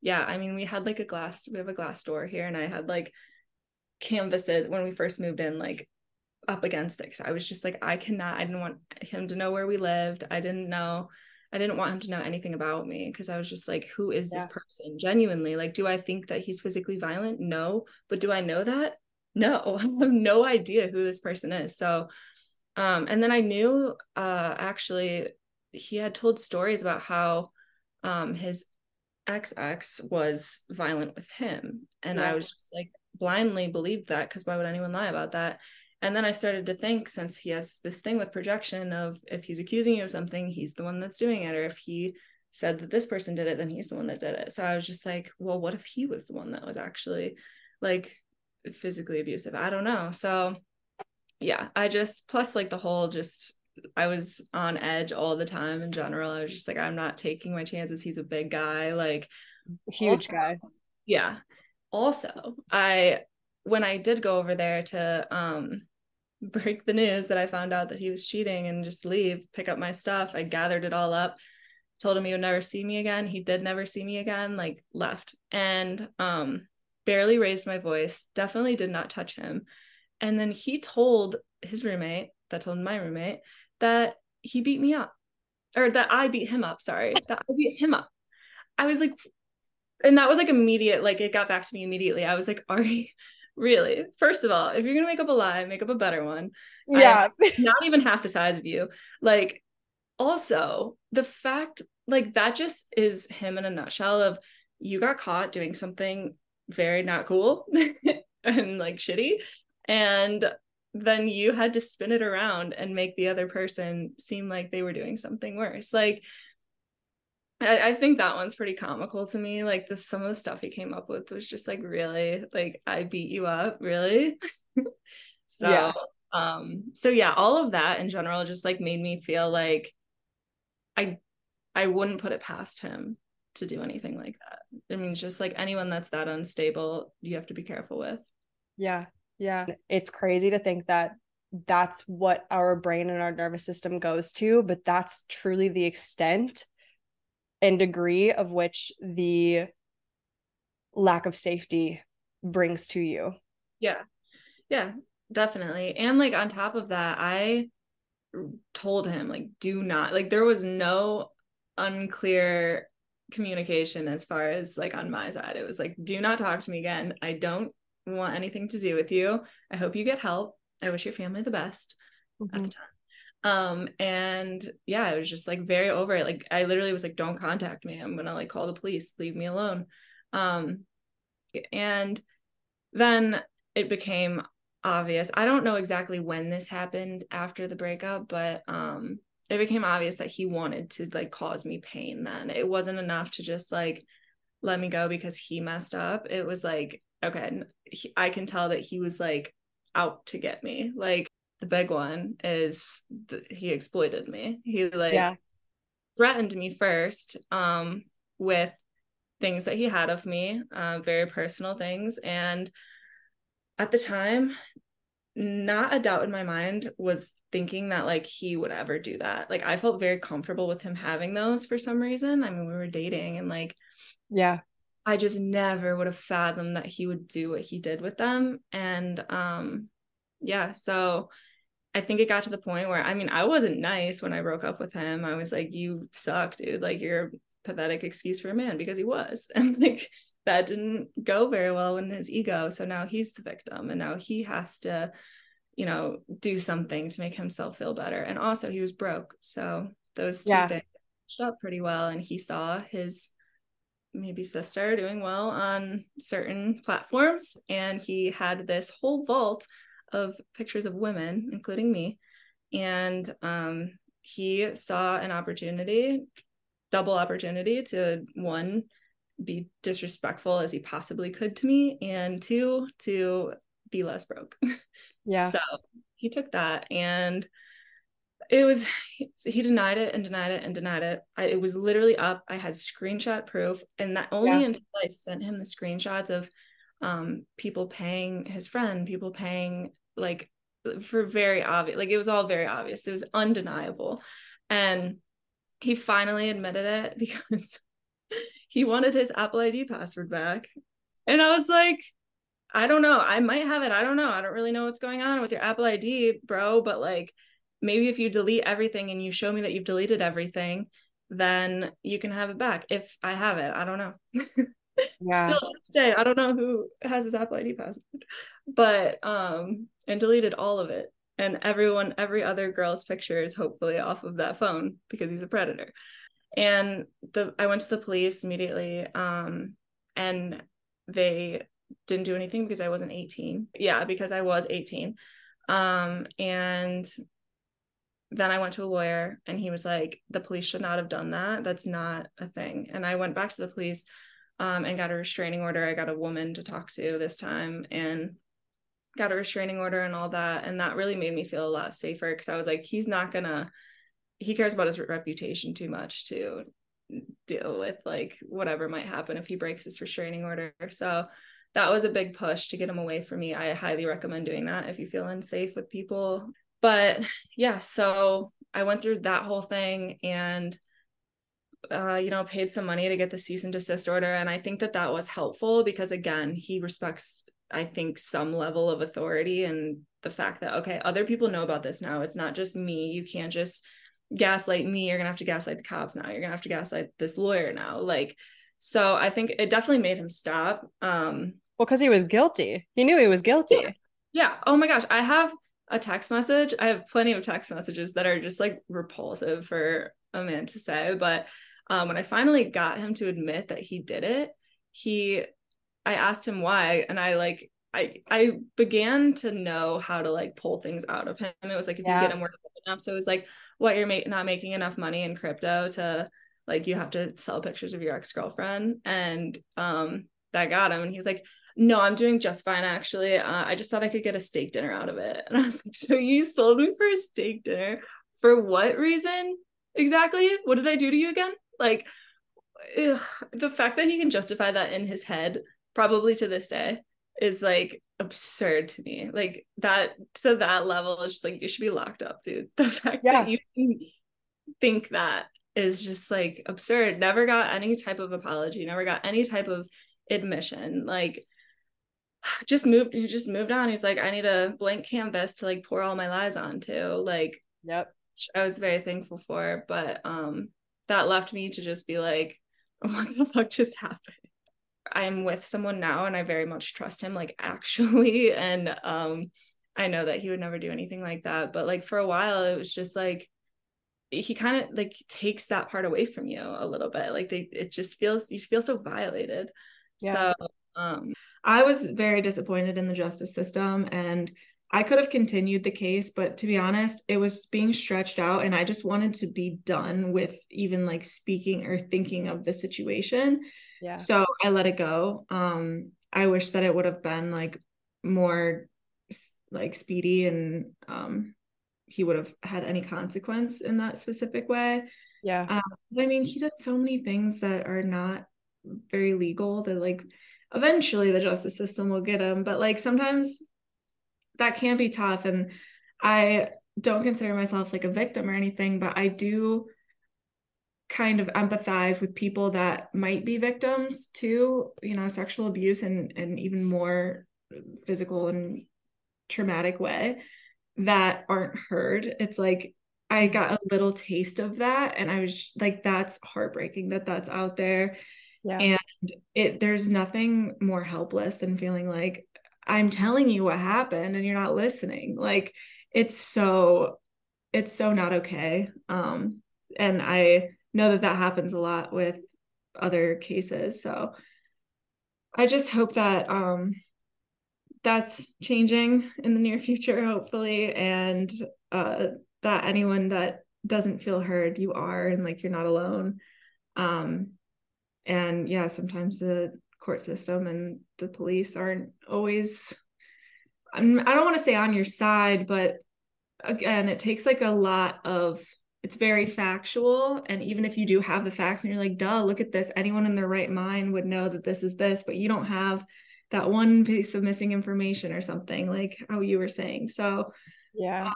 we had we have a glass door here, and I had canvases when we first moved in, up against it. 'Cause I was just I didn't want him to know where we lived. I didn't want him to know anything about me. 'Cause I was just who is this person? Genuinely, do I think that he's physically violent? No. But do I know that? No, I have no idea who this person is. So, and then I knew, actually he had told stories about how, his ex was violent with him. And I was just blindly believed that, 'cause why would anyone lie about that? And then I started to think, since he has this thing with projection of if he's accusing you of something, he's the one that's doing it. Or if he said that this person did it, then he's the one that did it. So I was just well, what if he was the one that was actually physically abusive? I don't know. So yeah, I just, plus the whole just I was on edge all the time in general. I was just like, I'm not taking my chances. He's a big guy, like huge guy. Yeah. Also, when I did go over there to break the news that I found out that he was cheating and just leave, pick up my stuff, I gathered it all up, told him he would never see me again. He did never see me again, like left, and barely raised my voice, definitely did not touch him. And then he told his roommate, that told my roommate, that he beat me up, or that I beat him up, sorry, that I beat him up. I was like, and that was like immediate, like it got back to me immediately. I was like, Ari, really? First of all, if you're going to make up a lie, make up a better one. Yeah. Not even half the size of you. Like, also the fact, like that just is him in a nutshell of, you got caught doing something very not cool and like shitty, and then you had to spin it around and make the other person seem like they were doing something worse. Like, I think that one's pretty comical to me. Like, this, some of the stuff he came up with was just like, really? Like, I beat you up, really? So yeah, all of that in general just like made me feel like I wouldn't put it past him to do anything like that. I mean, just like anyone that's that unstable, you have to be careful with. Yeah. Yeah. It's crazy to think that that's what our brain and our nervous system goes to, but that's truly the extent and degree of which the lack of safety brings to you. Yeah. Yeah, definitely. And like, on top of that, I told him, like, do not, like, there was no unclear communication as far as like on my side. It was like, do not talk to me again. I don't want anything to do with you. I hope you get help. I wish your family the best at the time. And yeah, I was just like very over it. Like, I literally was like, don't contact me. I'm gonna like call the police, leave me alone. And then it became obvious. I don't know exactly when this happened after the breakup, but it became obvious that he wanted to like cause me pain then. It wasn't enough to just like let me go because he messed up. It was like, okay, I can tell that he was like out to get me. Like, the big one is he exploited me. He like threatened me first with things that he had of me, very personal things. And at the time, not a doubt in my mind was thinking that like he would ever do that. Like, I felt very comfortable with him having those for some reason. I mean, we were dating and like, yeah, I just never would have fathomed that he would do what he did with them. And yeah, so I think it got to the point where, I mean, I wasn't nice when I broke up with him. I was like, you suck, dude. Like, you're a pathetic excuse for a man, because he was. And like, that didn't go very well in his ego. So now he's the victim, and now he has to, you know, do something to make himself feel better. And also he was broke. So those two things matched up pretty well. And he saw his maybe sister doing well on certain platforms, and he had this whole vault of pictures of women, including me. And he saw an opportunity, double opportunity, to one, be disrespectful as he possibly could to me, and two, to be less broke. Yeah. So he took that, and it was, he denied it and denied it and denied it. It was literally up. I had screenshot proof, and that only until I sent him the screenshots of people paying his friend, people paying like for very obvious, like it was all very obvious. It was undeniable. And he finally admitted it because he wanted his Apple ID password back. And I was like, I don't know. I might have it. I don't know. I don't really know what's going on with your Apple ID, bro. But like, maybe if you delete everything and you show me that you've deleted everything, then you can have it back. If I have it, I don't know. Yeah. Still to this day, I don't know who has his Apple ID password, but and deleted all of it, and every other girl's picture is hopefully off of that phone, because he's a predator. And I went to the police immediately, and they didn't do anything because I wasn't 18. Yeah, because I was 18. And then I went to a lawyer, and he was like, the police should not have done that. That's not a thing. And I went back to the police, and got a restraining order. I got a woman to talk to this time, and got a restraining order and all that. And that really made me feel a lot safer, because I was like, he's not gonna, he cares about his reputation too much to deal with like whatever might happen if he breaks his restraining order. So that was a big push to get him away from me. I highly recommend doing that if you feel unsafe with people. But yeah, so I went through that whole thing and, you know, paid some money to get the cease and desist order. And I think that that was helpful because, again, he respects, I think, some level of authority and the fact that, okay, other people know about this now. It's not just me. You can't just gaslight me. You're going to have to gaslight the cops now. You're going to have to gaslight this lawyer now. Like, so I think it definitely made him stop. Well, because he was guilty. He knew he was guilty. Yeah. Oh my gosh. I have a text message. I have plenty of text messages that are just like repulsive for a man to say. But when I finally got him to admit that he did it, I asked him why. And I began to know how to like pull things out of him. It was like, if you get him working enough. So it was like, what, you're not making enough money in crypto to like, you have to sell pictures of your ex-girlfriend. And that got him. And he was like, no, I'm doing just fine. Actually. I just thought I could get a steak dinner out of it. And I was like, so you sold me for a steak dinner for what reason? Exactly. What did I do to you again? Like, ugh, the fact that he can justify that in his head, probably to this day, is like absurd to me. Like that, to that level, it's just like, you should be locked up, dude. The fact that you can think that is just like absurd. Never got any type of apology, never got any type of admission. Like, he just moved on. He's like, I need a blank canvas to like pour all my lies onto. Like, I was very thankful for, but that left me to just be like, what the fuck just happened? I'm with someone now and I very much trust him, like actually. And I know that he would never do anything like that. But like for a while, it was just like, he kind of like takes that part away from you a little bit. Like it just feels, you feel so violated. Yeah. So I was very disappointed in the justice system, and I could have continued the case, but to be honest, it was being stretched out and I just wanted to be done with even like speaking or thinking of the situation. Yeah. So I let it go. I wish that it would have been like more like speedy and he would have had any consequence in that specific way. Yeah. I mean, he does so many things that are not very legal that like eventually the justice system will get him, but like sometimes that can be tough. And I don't consider myself like a victim or anything, but I do kind of empathize with people that might be victims to, you know, sexual abuse and even more physical and traumatic way that aren't heard. It's like, I got a little taste of that. And I was like, that's heartbreaking that that's out there. Yeah. And there's nothing more helpless than feeling like, I'm telling you what happened and you're not listening. Like it's so not okay. And I know that happens a lot with other cases. So I just hope that, that's changing in the near future, hopefully. And, that anyone that doesn't feel heard, you are, and like, you're not alone. And yeah, sometimes the court system and the police aren't always, I don't want to say on your side, but again, it takes like a lot of, it's very factual. And even if you do have the facts and you're like, duh, look at this, anyone in their right mind would know that this is this, but you don't have that one piece of missing information or something, like how you were saying. So, yeah.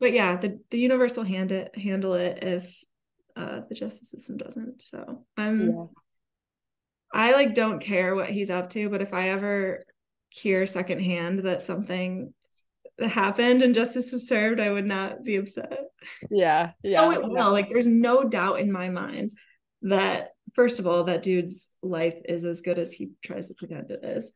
But yeah, the universal handle it if the justice system doesn't. So I like don't care what he's up to, but if I ever hear secondhand that something happened and justice was served, I would not be upset. Yeah. Yeah. Oh, it will. Like there's no doubt in my mind that, first of all, that dude's life is as good as he tries to pretend it is.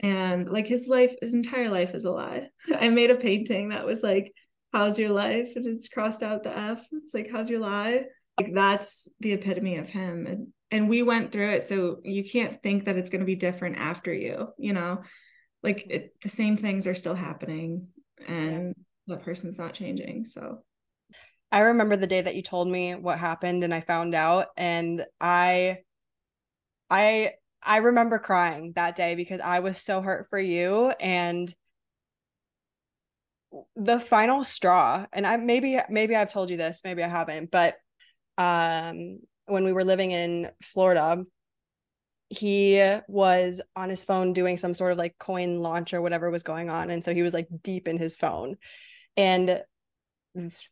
And like his entire life is a lie. I made a painting that was like, how's your life? And it's crossed out the F. It's like, how's your lie? Like that's the epitome of him. And we went through it. So you can't think that it's going to be different after you, you know, like the same things are still happening and that person's not changing. So I remember the day that you told me what happened and I found out, and I remember crying that day because I was so hurt for you. And the final straw, and I maybe I've told you this, maybe I haven't, but when we were living in Florida, he was on his phone doing some sort of like coin launch or whatever was going on. And so he was like deep in his phone, and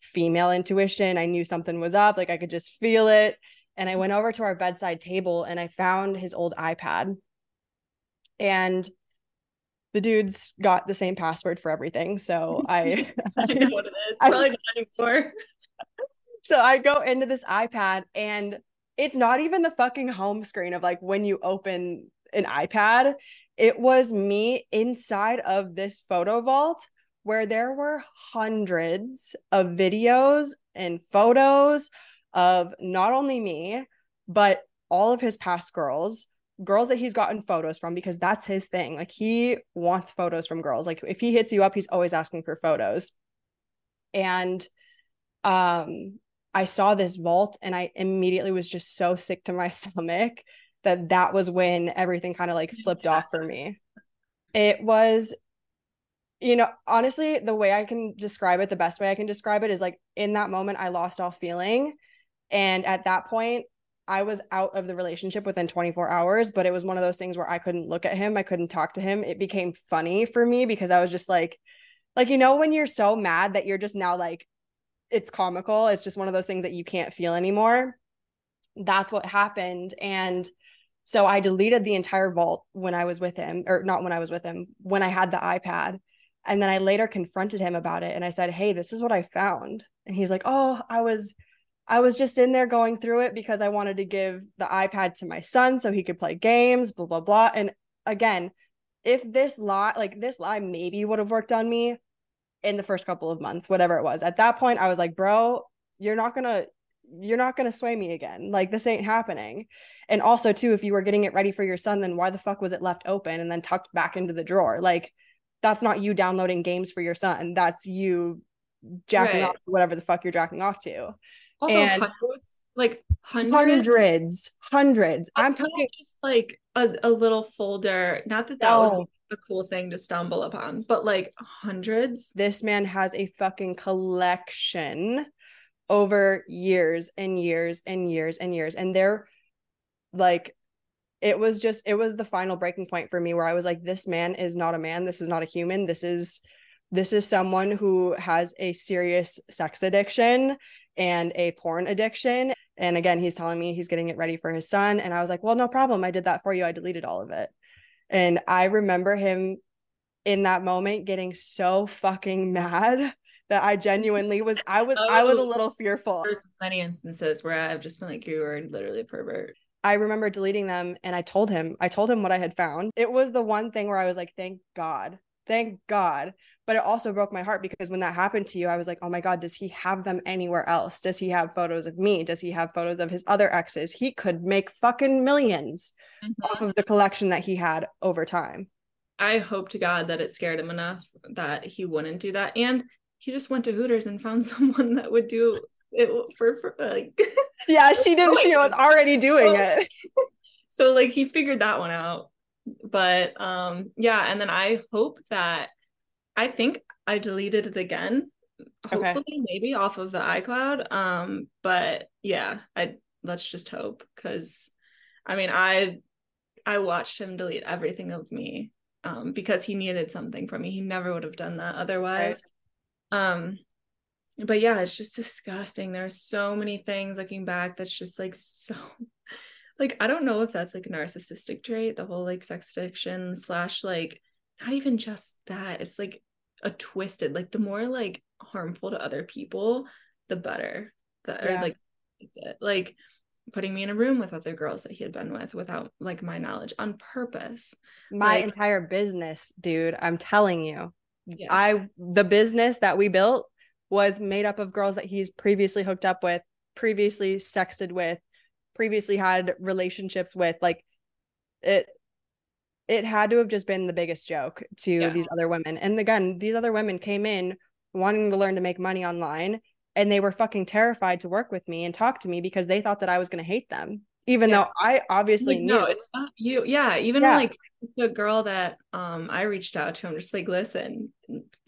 female intuition, I knew something was up. Like I could just feel it. And I went over to our bedside table and I found his old iPad, and the dude's got the same password for everything. So I know what it is. Probably not anymore. So I go into this iPad, and it's not even the fucking home screen of like when you open an iPad. It was me inside of this photo vault where there were hundreds of videos and photos of not only me, but all of his past girls that he's gotten photos from, because that's his thing. Like he wants photos from girls. Like if he hits you up, he's always asking for photos. And I saw this vault, and I immediately was just so sick to my stomach that was when everything kind of like flipped off for me. It was, you know, honestly, the way I can describe it, the best way I can describe it is like in that moment, I lost all feeling. And at that point, I was out of the relationship within 24 hours, but it was one of those things where I couldn't look at him. I couldn't talk to him. It became funny for me because I was just like, you know, when you're so mad that you're just now like, it's comical. It's just one of those things that you can't feel anymore. That's what happened. And so I deleted the entire vault when I was with him, or not when I was with him, when I had the iPad. And then I later confronted him about it. And I said, hey, this is what I found. And he's like, oh, I was just in there going through it because I wanted to give the iPad to my son so he could play games, blah, blah, blah. And again, if this lie maybe would have worked on me in the first couple of months, whatever it was. At that point, I was like, bro, you're not gonna sway me again. Like this ain't happening. And also too, if you were getting it ready for your son, then why the fuck was it left open and then tucked back into the drawer? Like that's not you downloading games for your son. That's you jacking off to whatever the fuck you're jacking off to. Also and hundreds. That's I'm talking just like a little folder. Not that would be a cool thing to stumble upon, but like hundreds. This man has a fucking collection over years and years and years and years. And they're like, it was the final breaking point for me where I was like, this man is not a man. This is not a human. This is someone who has a serious sex addiction and a porn addiction. And again, he's telling me he's getting it ready for his son. And I was like, well, no problem. I did that for you. I deleted all of it. And I remember him in that moment getting so fucking mad that I genuinely was, I was a little fearful. There's many instances where I've just been like, you are literally a pervert. I remember deleting them. And I told him what I had found. It was the one thing where I was like, thank God. But it also broke my heart because when that happened to you, I was like, oh my God, does he have them anywhere else? Does he have photos of me? Does he have photos of his other exes? He could make fucking millions off of the collection that he had over time. I hope to God that it scared him enough that he wouldn't do that. And he just went to Hooters and found someone that would do it for like. Yeah, she didn't. She was already doing it. So like he figured that one out. But yeah. And then I hope that. I think I deleted it again, hopefully, maybe off of the iCloud. But yeah, let's just hope, because I mean, I watched him delete everything of me because he needed something from me. He never would have done that otherwise. Right. But yeah, it's just disgusting. There's so many things looking back that's just like so. Like I don't know if that's like a narcissistic trait, the whole like sex addiction / like. Not even just that, it's like a twisted, like the more like harmful to other people, the better. Or like putting me in a room with other girls that he had been with without like my knowledge on purpose. My entire business, dude, I'm telling you. Yeah. The business that we built was made up of girls that he's previously hooked up with, previously sexted with, previously had relationships with. Like it had to have just been the biggest joke to these other women. And again, these other women came in wanting to learn to make money online, and they were fucking terrified to work with me and talk to me because they thought that I was going to hate them, even though I obviously knew. No, it's not you. Yeah. Even like the girl that I reached out to, I'm just like, listen,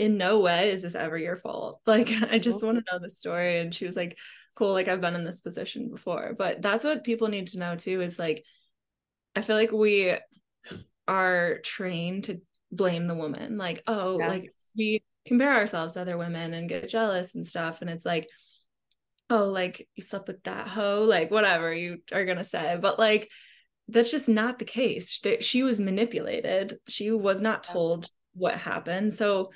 in no way is this ever your fault. Like, I just want to know the story. And she was like, cool, like I've been in this position before. But that's what people need to know too, is like, I feel like we are trained to blame the woman. Like, oh, yeah. Like we compare ourselves to other women and get jealous and stuff. And it's like, oh, like you slept with that hoe, like whatever you are going to say. But like, that's just not the case. She was manipulated. She was not told what happened. So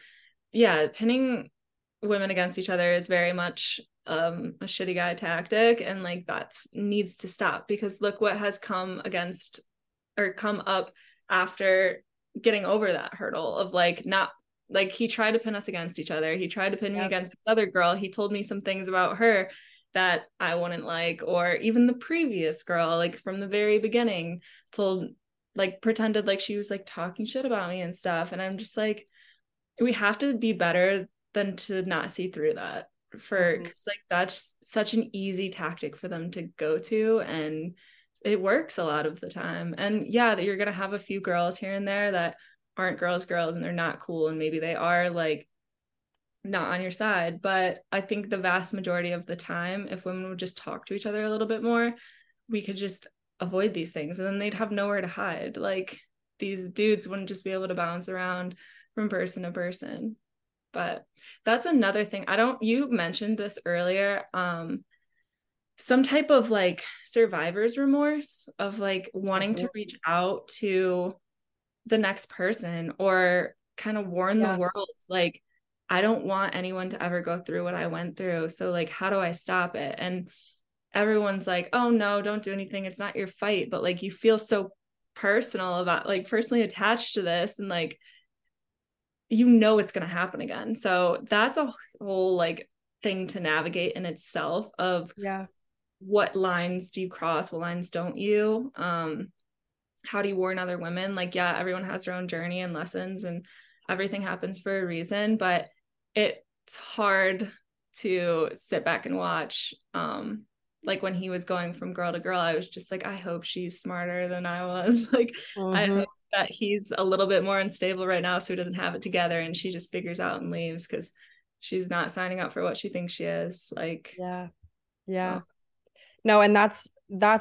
yeah, pinning women against each other is very much a shitty guy tactic. And like, that needs to stop, because look what has come up after getting over that hurdle of like, not like, he tried to pin us against each other. He tried to pin me against this other girl. He told me some things about her that I wouldn't like, or even the previous girl, like from the very beginning, pretended like she was like talking shit about me and stuff. And I'm just like, we have to be better than to not see through that, for 'cause like that's such an easy tactic for them to go to, and it works a lot of the time. And yeah, that you're gonna have a few girls here and there that aren't girls and they're not cool, and maybe they are like not on your side. But I think the vast majority of the time, if women would just talk to each other a little bit more, we could just avoid these things, and then they'd have nowhere to hide. Like, these dudes wouldn't just be able to bounce around from person to person. But that's another thing. You mentioned this earlier, some type of like survivor's remorse of like wanting to reach out to the next person, or kind of warn the world, like, I don't want anyone to ever go through what I went through. So like, how do I stop it? And everyone's like, oh no, don't do anything, it's not your fight. But like, you feel so personally attached to this, and like, you know, it's going to happen again. So that's a whole like thing to navigate in itself of what lines do you cross? What lines don't you? How do you warn other women? Like, yeah, everyone has their own journey and lessons, and everything happens for a reason, but it's hard to sit back and watch. Like when he was going from girl to girl, I was just like, I hope she's smarter than I was. Like, I hope that he's a little bit more unstable right now, so he doesn't have it together, and she just figures out and leaves because she's not signing up for what she thinks she is. Like, yeah. So. No, and that's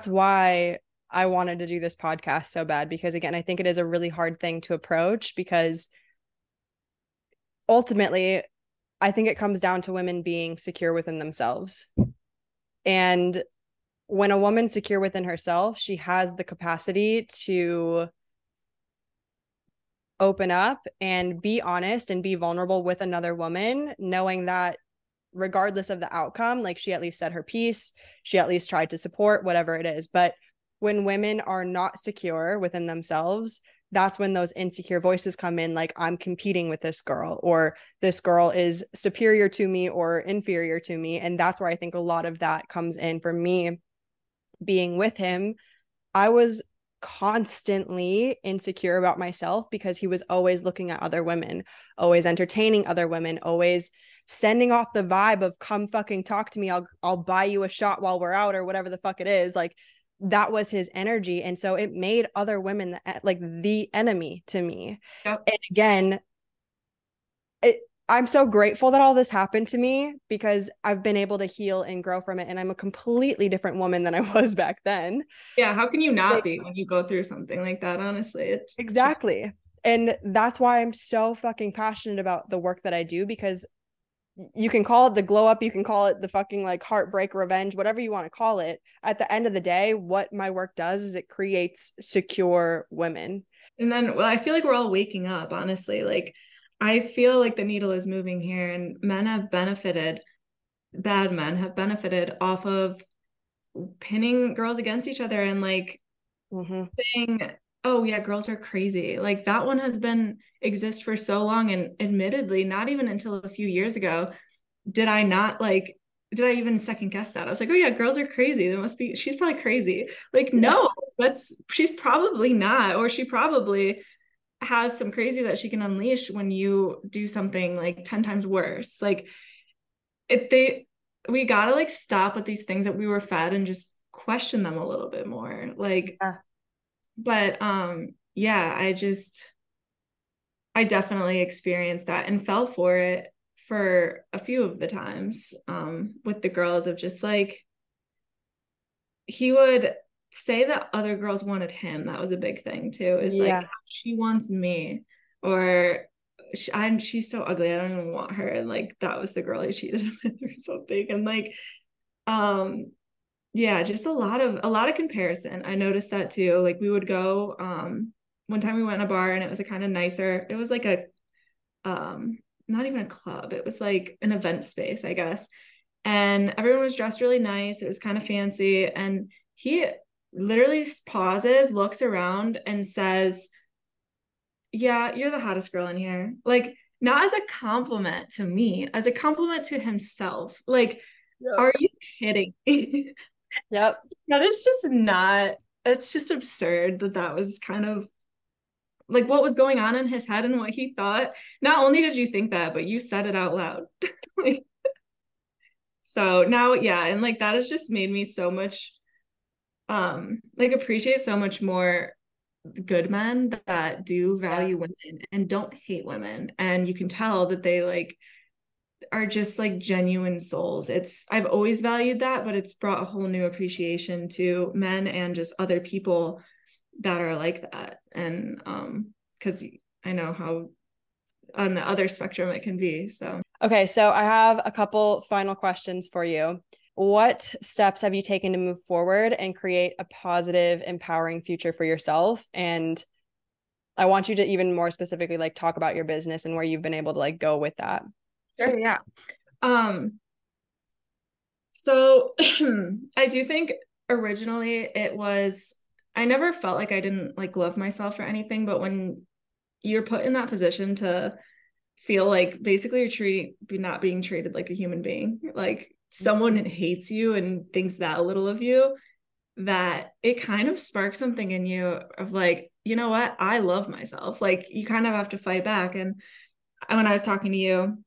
why I wanted to do this podcast so bad, because again, I think it is a really hard thing to approach, because ultimately, I think it comes down to women being secure within themselves. And when a woman's secure within herself, she has the capacity to open up and be honest and be vulnerable with another woman, knowing that regardless of the outcome, like, she at least said her piece, she at least tried to support, whatever it is. But when women are not secure within themselves, that's when those insecure voices come in, like, I'm competing with this girl, or this girl is superior to me or inferior to me. And that's where I think a lot of that comes in for me. Being with him, I was constantly insecure about myself, because he was always looking at other women, always entertaining other women, always sending off the vibe of, come fucking talk to me, I'll buy you a shot while we're out, or whatever the fuck it is. Like, that was his energy. And so it made other women like the enemy to me. Yep. And again, I'm so grateful that all this happened to me, because I've been able to heal and grow from it. And I'm a completely different woman than I was back then. Yeah. How can you not be when you go through something like that? Honestly. Exactly. And that's why I'm so fucking passionate about the work that I do, because you can call it the glow up, you can call it the fucking like heartbreak, revenge, whatever you want to call it. At the end of the day, what my work does is it creates secure women. And then, well, I feel like we're all waking up, honestly. Like, I feel like the needle is moving here, and bad men have benefited off of pinning girls against each other, and like saying, oh yeah, girls are crazy. Like, that one has been exist for so long. And admittedly, not even until a few years ago, did I even second guess that? I was like, oh yeah, girls are crazy. She's probably crazy. Like, no, she's probably not, or she probably has some crazy that she can unleash when you do something like 10 times worse. Like, we gotta like stop with these things that we were fed and just question them a little bit more. Like, but I just, I definitely experienced that and fell for it for a few of the times with the girls, of just like, he would say that other girls wanted him. That was a big thing too, is like, she wants me, or she's so ugly, I don't even want her. And like, that was the girl I cheated with or something. And like, yeah, just a lot of comparison. I noticed that too. Like, we would go, one time we went in a bar, and it was a kind of nicer, it was like a, not even a club, it was like an event space, I guess. And everyone was dressed really nice. It was kind of fancy. And he literally pauses, looks around, and says, yeah, you're the hottest girl in here. Like, not as a compliment to me, as a compliment to himself. Like, are you kidding me? Yep. That is just not, it's just absurd that was kind of like what was going on in his head and what he thought. Not only did you think that, but you said it out loud. Like, so now, yeah. And like, that has just made me so much, like, appreciate so much more good men that do value women and don't hate women. And you can tell that they like are just like genuine souls. I've always valued that, but it's brought a whole new appreciation to men and just other people that are like that. And because I know how on the other spectrum it can be. So okay, so I have a couple final questions for you. What steps have you taken to move forward and create a positive, empowering future for yourself? And I want you to even more specifically like talk about your business and where you've been able to like go with that. Sure, yeah. So I do think originally it was, I never felt like I didn't like love myself or anything, but when you're put in that position to feel like basically you're not being treated like a human being, like someone hates you and thinks that little of you, that it kind of sparks something in you of like, you know what, I love myself. Like, you kind of have to fight back. And when I was talking to you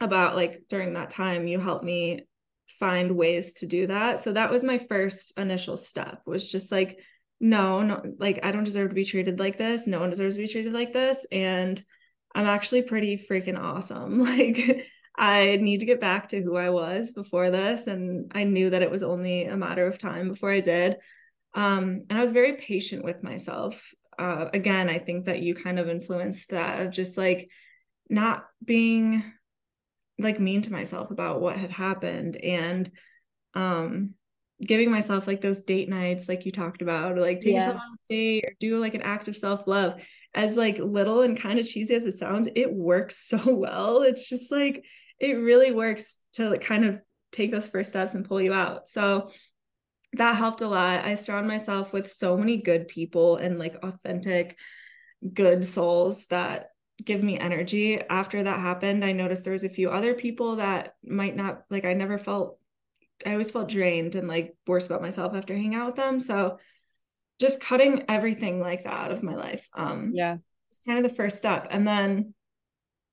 about like during that time, you helped me find ways to do that. So that was my first initial step, was just like, no, like, I don't deserve to be treated like this. No one deserves to be treated like this. And I'm actually pretty freaking awesome. Like, I need to get back to who I was before this. And I knew that it was only a matter of time before I did. And I was very patient with myself. Again, I think that you kind of influenced that, of just like not being like mean to myself about what had happened, and giving myself like those date nights, like you talked about, or like take yourself on a date, or do like an act of self-love. As like little and kind of cheesy as it sounds, it works so well. It's just like, it really works to like kind of take those first steps and pull you out. So that helped a lot. I surround myself with so many good people and like authentic, good souls that give me energy. After that happened, I noticed there was a few other people that might not, like, I always felt drained and like worse about myself after hanging out with them. So just cutting everything like that out of my life. It's kind of the first step. And then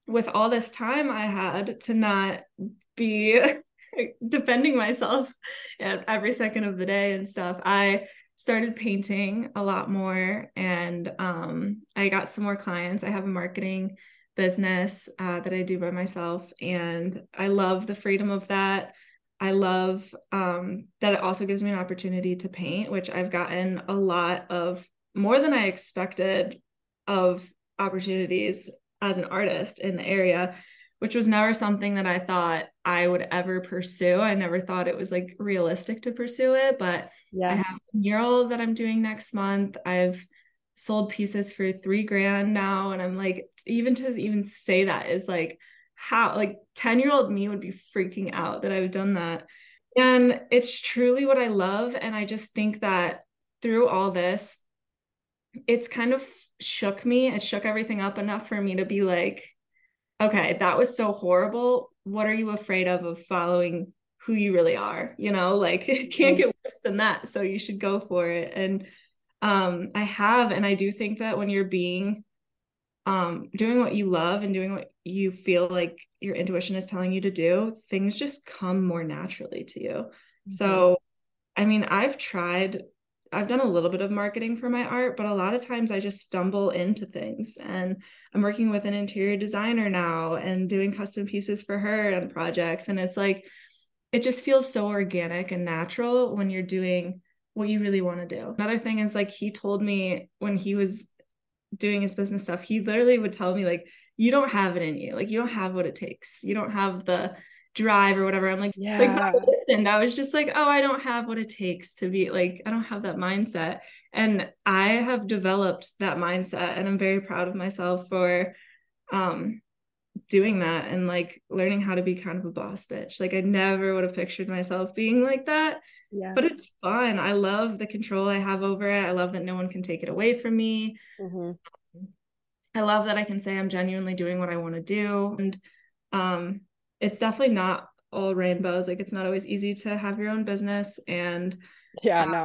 with all this time I had to not be defending myself at every second of the day and stuff, I started painting a lot more, and I got some more clients. I have a marketing business that I do by myself, and I love the freedom of that. I love that it also gives me an opportunity to paint, which I've gotten a lot of, more than I expected, of opportunities as an artist in the area, which was never something that I thought I would ever pursue. I never thought it was like realistic to pursue it, but I have a mural that I'm doing next month. I've sold pieces for $3,000 now. And I'm like, even to say that is like, how, like, 10-year-old me would be freaking out that I've done that. And it's truly what I love. And I just think that through all this, it's kind of shook me. It shook everything up enough for me to be like, okay, that was so horrible. What are you afraid of following who you really are? You know, like, it can't get worse than that. So you should go for it. And I do think that when you're being doing what you love and doing what you feel like your intuition is telling you to do, things just come more naturally to you. So, I mean, I've tried I've done a little bit of marketing for my art, but a lot of times I just stumble into things. And I'm working with an interior designer now and doing custom pieces for her and projects. And it's like, it just feels so organic and natural when you're doing what you really want to do. Another thing is, like, he told me when he was doing his business stuff, he literally would tell me, like, you don't have it in you. Like, you don't have what it takes. You don't have the drive or whatever. I'm like, yeah. And I was just like, oh, I don't have what it takes to be like, I don't have that mindset. And I have developed that mindset, and I'm very proud of myself for doing that and like learning how to be kind of a boss bitch. Like, I never would have pictured myself being like that. Yeah. But it's fun. I love the control I have over it. I love that no one can take it away from me. Mm-hmm. I love that I can say I'm genuinely doing what I want to do. And it's definitely not all rainbows. Like, it's not always easy to have your own business. And there's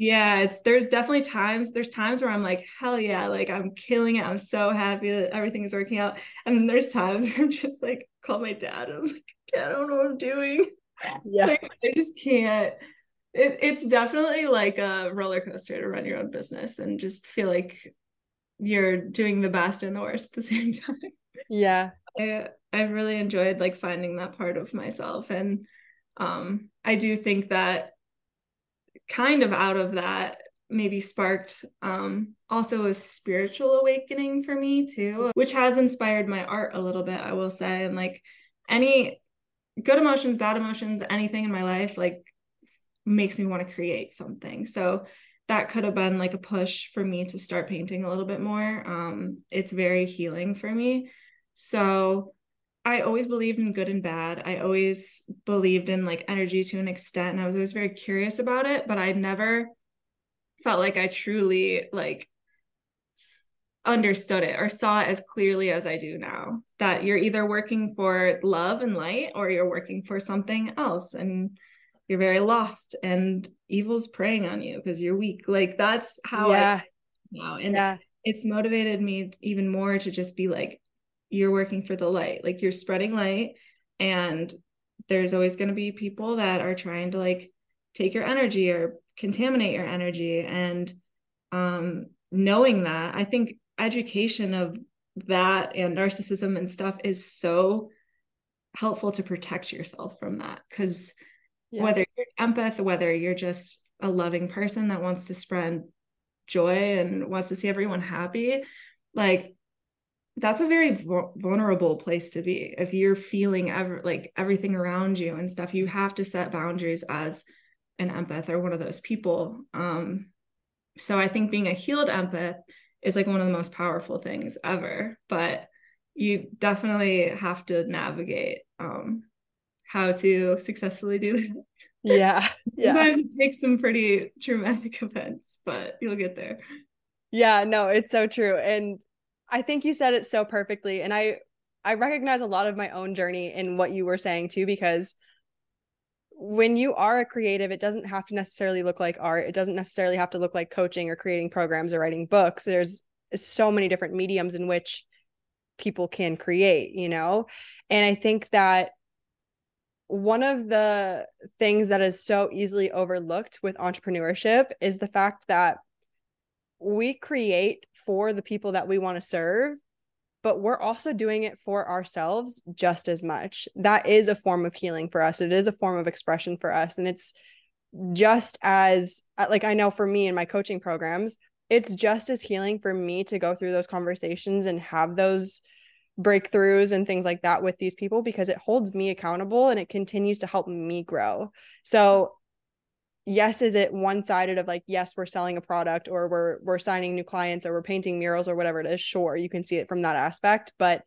definitely times, where I'm like, hell yeah, like I'm killing it. I'm so happy that everything is working out. And then there's times where I'm just like, call my dad. I'm like, Dad, I don't know what I'm doing. Yeah. Like, I just can't. It's definitely like a roller coaster to run your own business and just feel like you're doing the best and the worst at the same time. Yeah. I really enjoyed like finding that part of myself. And I do think that kind of out of that maybe sparked also a spiritual awakening for me too, which has inspired my art a little bit, I will say. And like any good emotions, bad emotions, anything in my life, like makes me want to create something. So that could have been like a push for me to start painting a little bit more. It's very healing for me. So I always believed in good and bad. I always believed in like energy to an extent. And I was always very curious about it, but I never felt like I truly like understood it or saw it as clearly as I do now, that you're either working for love and light, or you're working for something else and you're very lost and evil's preying on you because you're weak. Like, that's how I now. And it's motivated me even more to just be like, you're working for the light, like you're spreading light, and there's always going to be people that are trying to like take your energy or contaminate your energy. And knowing that, I think education of that and narcissism and stuff is so helpful to protect yourself from that, because whether you're an empath, whether you're just a loving person that wants to spread joy and wants to see everyone happy, like that's a very vulnerable place to be. If you're feeling like everything around you and stuff, you have to set boundaries as an empath or one of those people. So I think being a healed empath is like one of the most powerful things ever, but you definitely have to navigate how to successfully do that. Yeah. Sometimes it takes some pretty traumatic events, but you'll get there. Yeah, no, it's so true. And I think you said it so perfectly. And I recognize a lot of my own journey in what you were saying too, because when you are a creative, it doesn't have to necessarily look like art. It doesn't necessarily have to look like coaching or creating programs or writing books. There's so many different mediums in which people can create, you know? And I think that one of the things that is so easily overlooked with entrepreneurship is the fact that we create for the people that we want to serve, but we're also doing it for ourselves just as much. That is a form of healing for us. It is a form of expression for us. And it's just as, like, I know for me in my coaching programs, it's just as healing for me to go through those conversations and have those breakthroughs and things like that with these people, because it holds me accountable and it continues to help me grow. So yes, is it one-sided of like, yes, we're selling a product or we're signing new clients or we're painting murals or whatever it is? Sure, you can see it from that aspect, but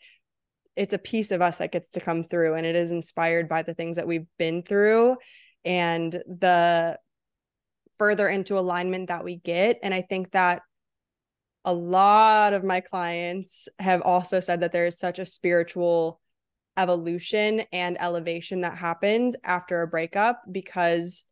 it's a piece of us that gets to come through, and it is inspired by the things that we've been through and the further into alignment that we get. And I think that a lot of my clients have also said that there is such a spiritual evolution and elevation that happens after a breakup, because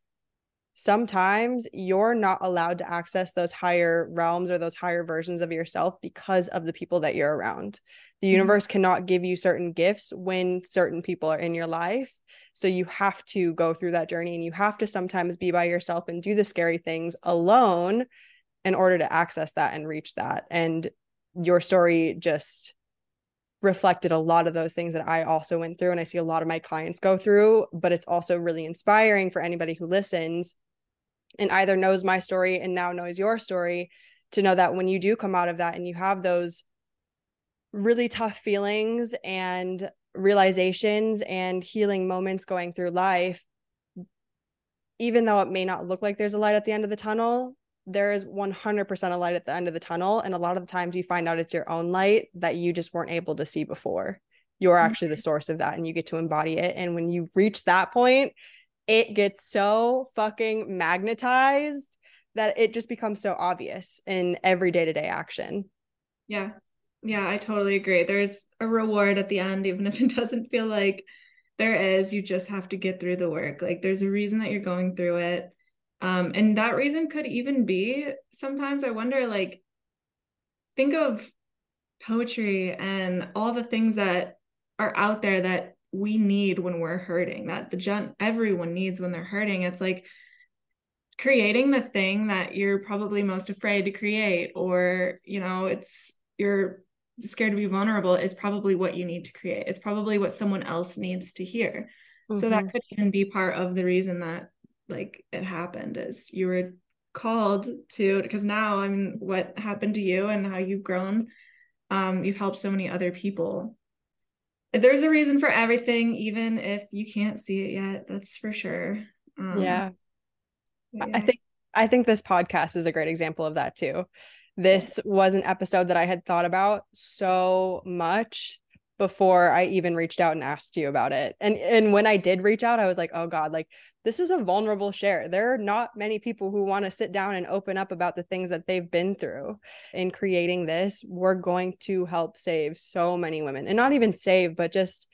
sometimes you're not allowed to access those higher realms or those higher versions of yourself because of the people that you're around. The universe cannot give you certain gifts when certain people are in your life. So you have to go through that journey, and you have to sometimes be by yourself and do the scary things alone in order to access that and reach that. And your story just reflected a lot of those things that I also went through, and I see a lot of my clients go through, but it's also really inspiring for anybody who listens and either knows my story and now knows your story, to know that when you do come out of that and you have those really tough feelings and realizations and healing moments going through life, even though it may not look like there's a light at the end of the tunnel, there is 100% a light at the end of the tunnel. And a lot of the times you find out it's your own light that you just weren't able to see before. You're actually the source of that, and you get to embody it. And when you reach that point, it gets so fucking magnetized that it just becomes so obvious in every day-to-day action. Yeah. Yeah, I totally agree. There's a reward at the end, even if it doesn't feel like there is. You just have to get through the work. Like, there's a reason that you're going through it. And that reason could even be, sometimes I wonder, like, think of poetry and all the things that are out there that we need when we're hurting, that everyone needs when they're hurting. It's like creating the thing that you're probably most afraid to create, or, you know, you're scared to be vulnerable, is probably what you need to create. It's probably what someone else needs to hear. Mm-hmm. So that could even be part of the reason that, like, it happened, is you were called to, because now, I mean, what happened to you and how you've grown, you've helped so many other people. There's a reason for everything, even if you can't see it yet, that's for sure. Yeah. I think this podcast is a great example of that too. This was an episode that I had thought about so much before I even reached out and asked you about it. And when I did reach out, I was like, oh God, like, this is a vulnerable share. There are not many people who want to sit down and open up about the things that they've been through. In creating this, we're going to help save so many women, and not even save, but just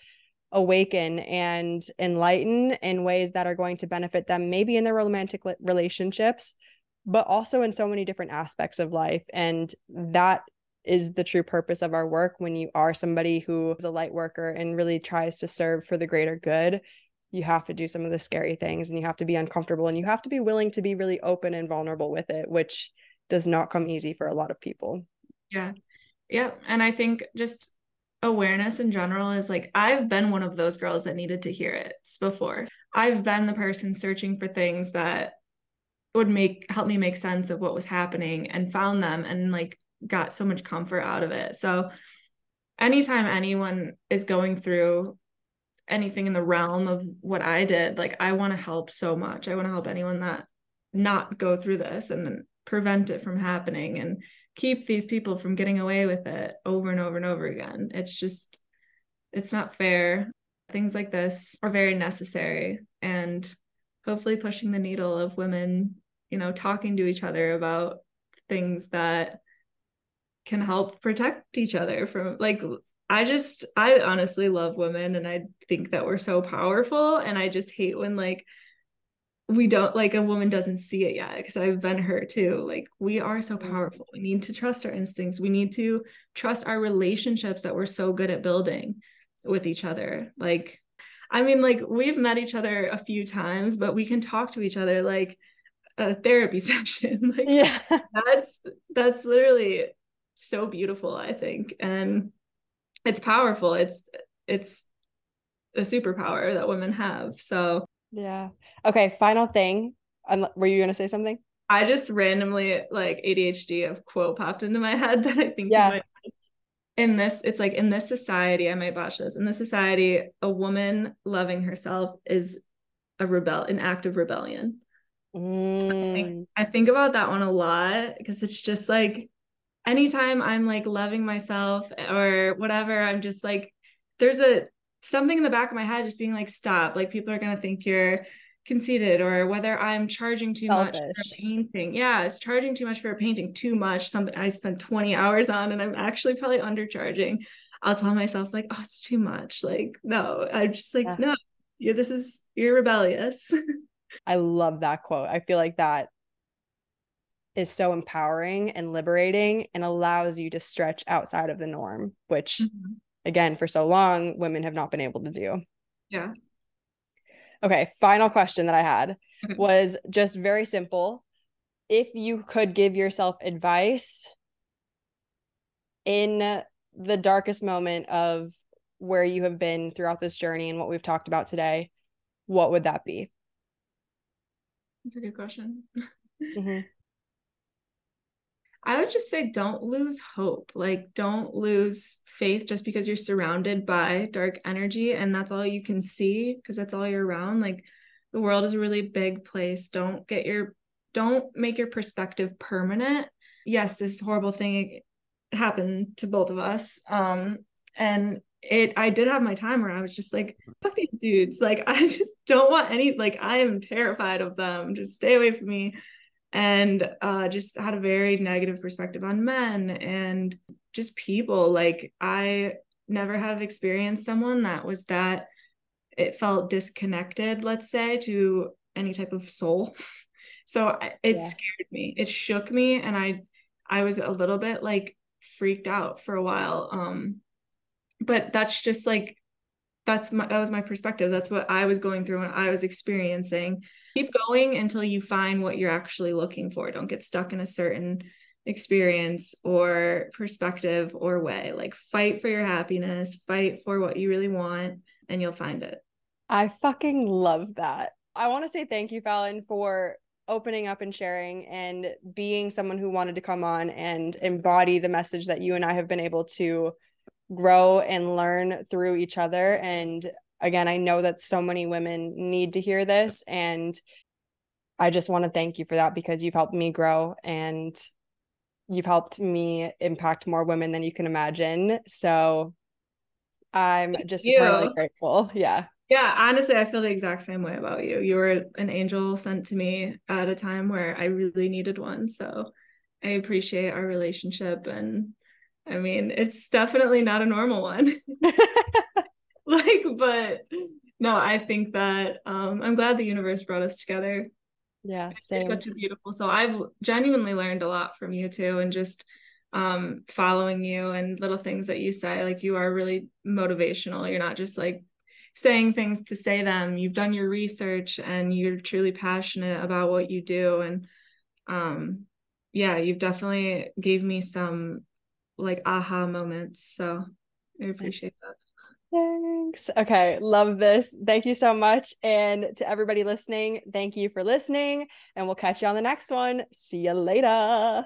awaken and enlighten in ways that are going to benefit them, maybe in their romantic relationships, but also in so many different aspects of life. And that is the true purpose of our work. When you are somebody who is a light worker and really tries to serve for the greater good, you have to do some of the scary things, and you have to be uncomfortable, and you have to be willing to be really open and vulnerable with it, which does not come easy for a lot of people. Yeah. Yeah. And I think just awareness in general is, like, I've been one of those girls that needed to hear it before. I've been the person searching for things that would help me make sense of what was happening, and found them, and, like, got so much comfort out of it. So anytime anyone is going through anything in the realm of what I did, like, I want to help so much. I want to help anyone that not go through this, and then prevent it from happening, and keep these people from getting away with it over and over and over again. It's not fair. Things like this are very necessary, and hopefully pushing the needle of women, you know, talking to each other about things that can help protect each other from, like, I honestly love women, and I think that we're so powerful, and I just hate when, like, we don't, like, a woman doesn't see it yet, because I've been hurt too. Like, we are so powerful. We need to trust our instincts. We need to trust our relationships that we're so good at building with each other. Like, I mean, like, we've met each other a few times, but we can talk to each other like a therapy session. Like, yeah. That's literally so beautiful, I think. And it's powerful. It's a superpower that women have. So yeah. Okay. Final thing. Were you going to say something? I just randomly, like, ADHD of quote popped into my head that I think you might. I might botch this. In this society, a woman loving herself is an act of rebellion. I think about that one a lot, because it's just like, anytime I'm, like, loving myself or whatever, I'm just like, there's something in the back of my head just being like, stop, like, people are going to think you're conceited, or whether I'm charging too much for a painting. Yeah. It's charging too much for a painting, too much, something I spent 20 hours on, and I'm actually probably undercharging. I'll tell myself, like, oh, it's too much. Like, no, I'm just like, no, you're rebellious. I love that quote. I feel like that is so empowering and liberating, and allows you to stretch outside of the norm, which, again, for so long, women have not been able to do. Yeah. Okay, final question that I had was just very simple. If you could give yourself advice in the darkest moment of where you have been throughout this journey and what we've talked about today, what would that be? That's a good question. Mm-hmm. I would just say don't lose hope. Like, don't lose faith just because you're surrounded by dark energy and that's all you can see, because that's all you're around. Like, the world is a really big place. Don't make your perspective permanent. Yes, this horrible thing happened to both of us. I did have my time where I was just like, fuck these dudes. Like, I just don't want any, like, I am terrified of them. Just stay away from me. And just had a very negative perspective on men and just people. Like, I never have experienced someone that was that, it felt disconnected, let's say, to any type of soul. So it scared me. It shook me. And I was a little bit like freaked out for a while. But that's just like, that was my perspective. That's what I was going through and I was experiencing. Keep going until you find what you're actually looking for. Don't get stuck in a certain experience or perspective or way. Like, fight for your happiness, fight for what you really want, and you'll find it. I fucking love that. I want to say thank you, Falyn, for opening up and sharing and being someone who wanted to come on and embody the message that you and I have been able to grow and learn through each other. And again, I know that so many women need to hear this, and I just want to thank you for that, because you've helped me grow and you've helped me impact more women than you can imagine. So I'm just eternally grateful. Yeah. Honestly, I feel the exact same way about you. You were an angel sent to me at a time where I really needed one. So I appreciate our relationship. And I mean, it's definitely not a normal one. But no, I think that I'm glad the universe brought us together. Yeah. Same. You're such a beautiful soul. I've genuinely learned a lot from you too. And just following you and little things that you say, like, you are really motivational. You're not just like saying things to say them. You've done your research and you're truly passionate about what you do. And you've definitely gave me some like aha moments. So I appreciate that. Thanks. Okay. Love this. Thank you so much. And to everybody listening, thank you for listening, and we'll catch you on the next one. See you later.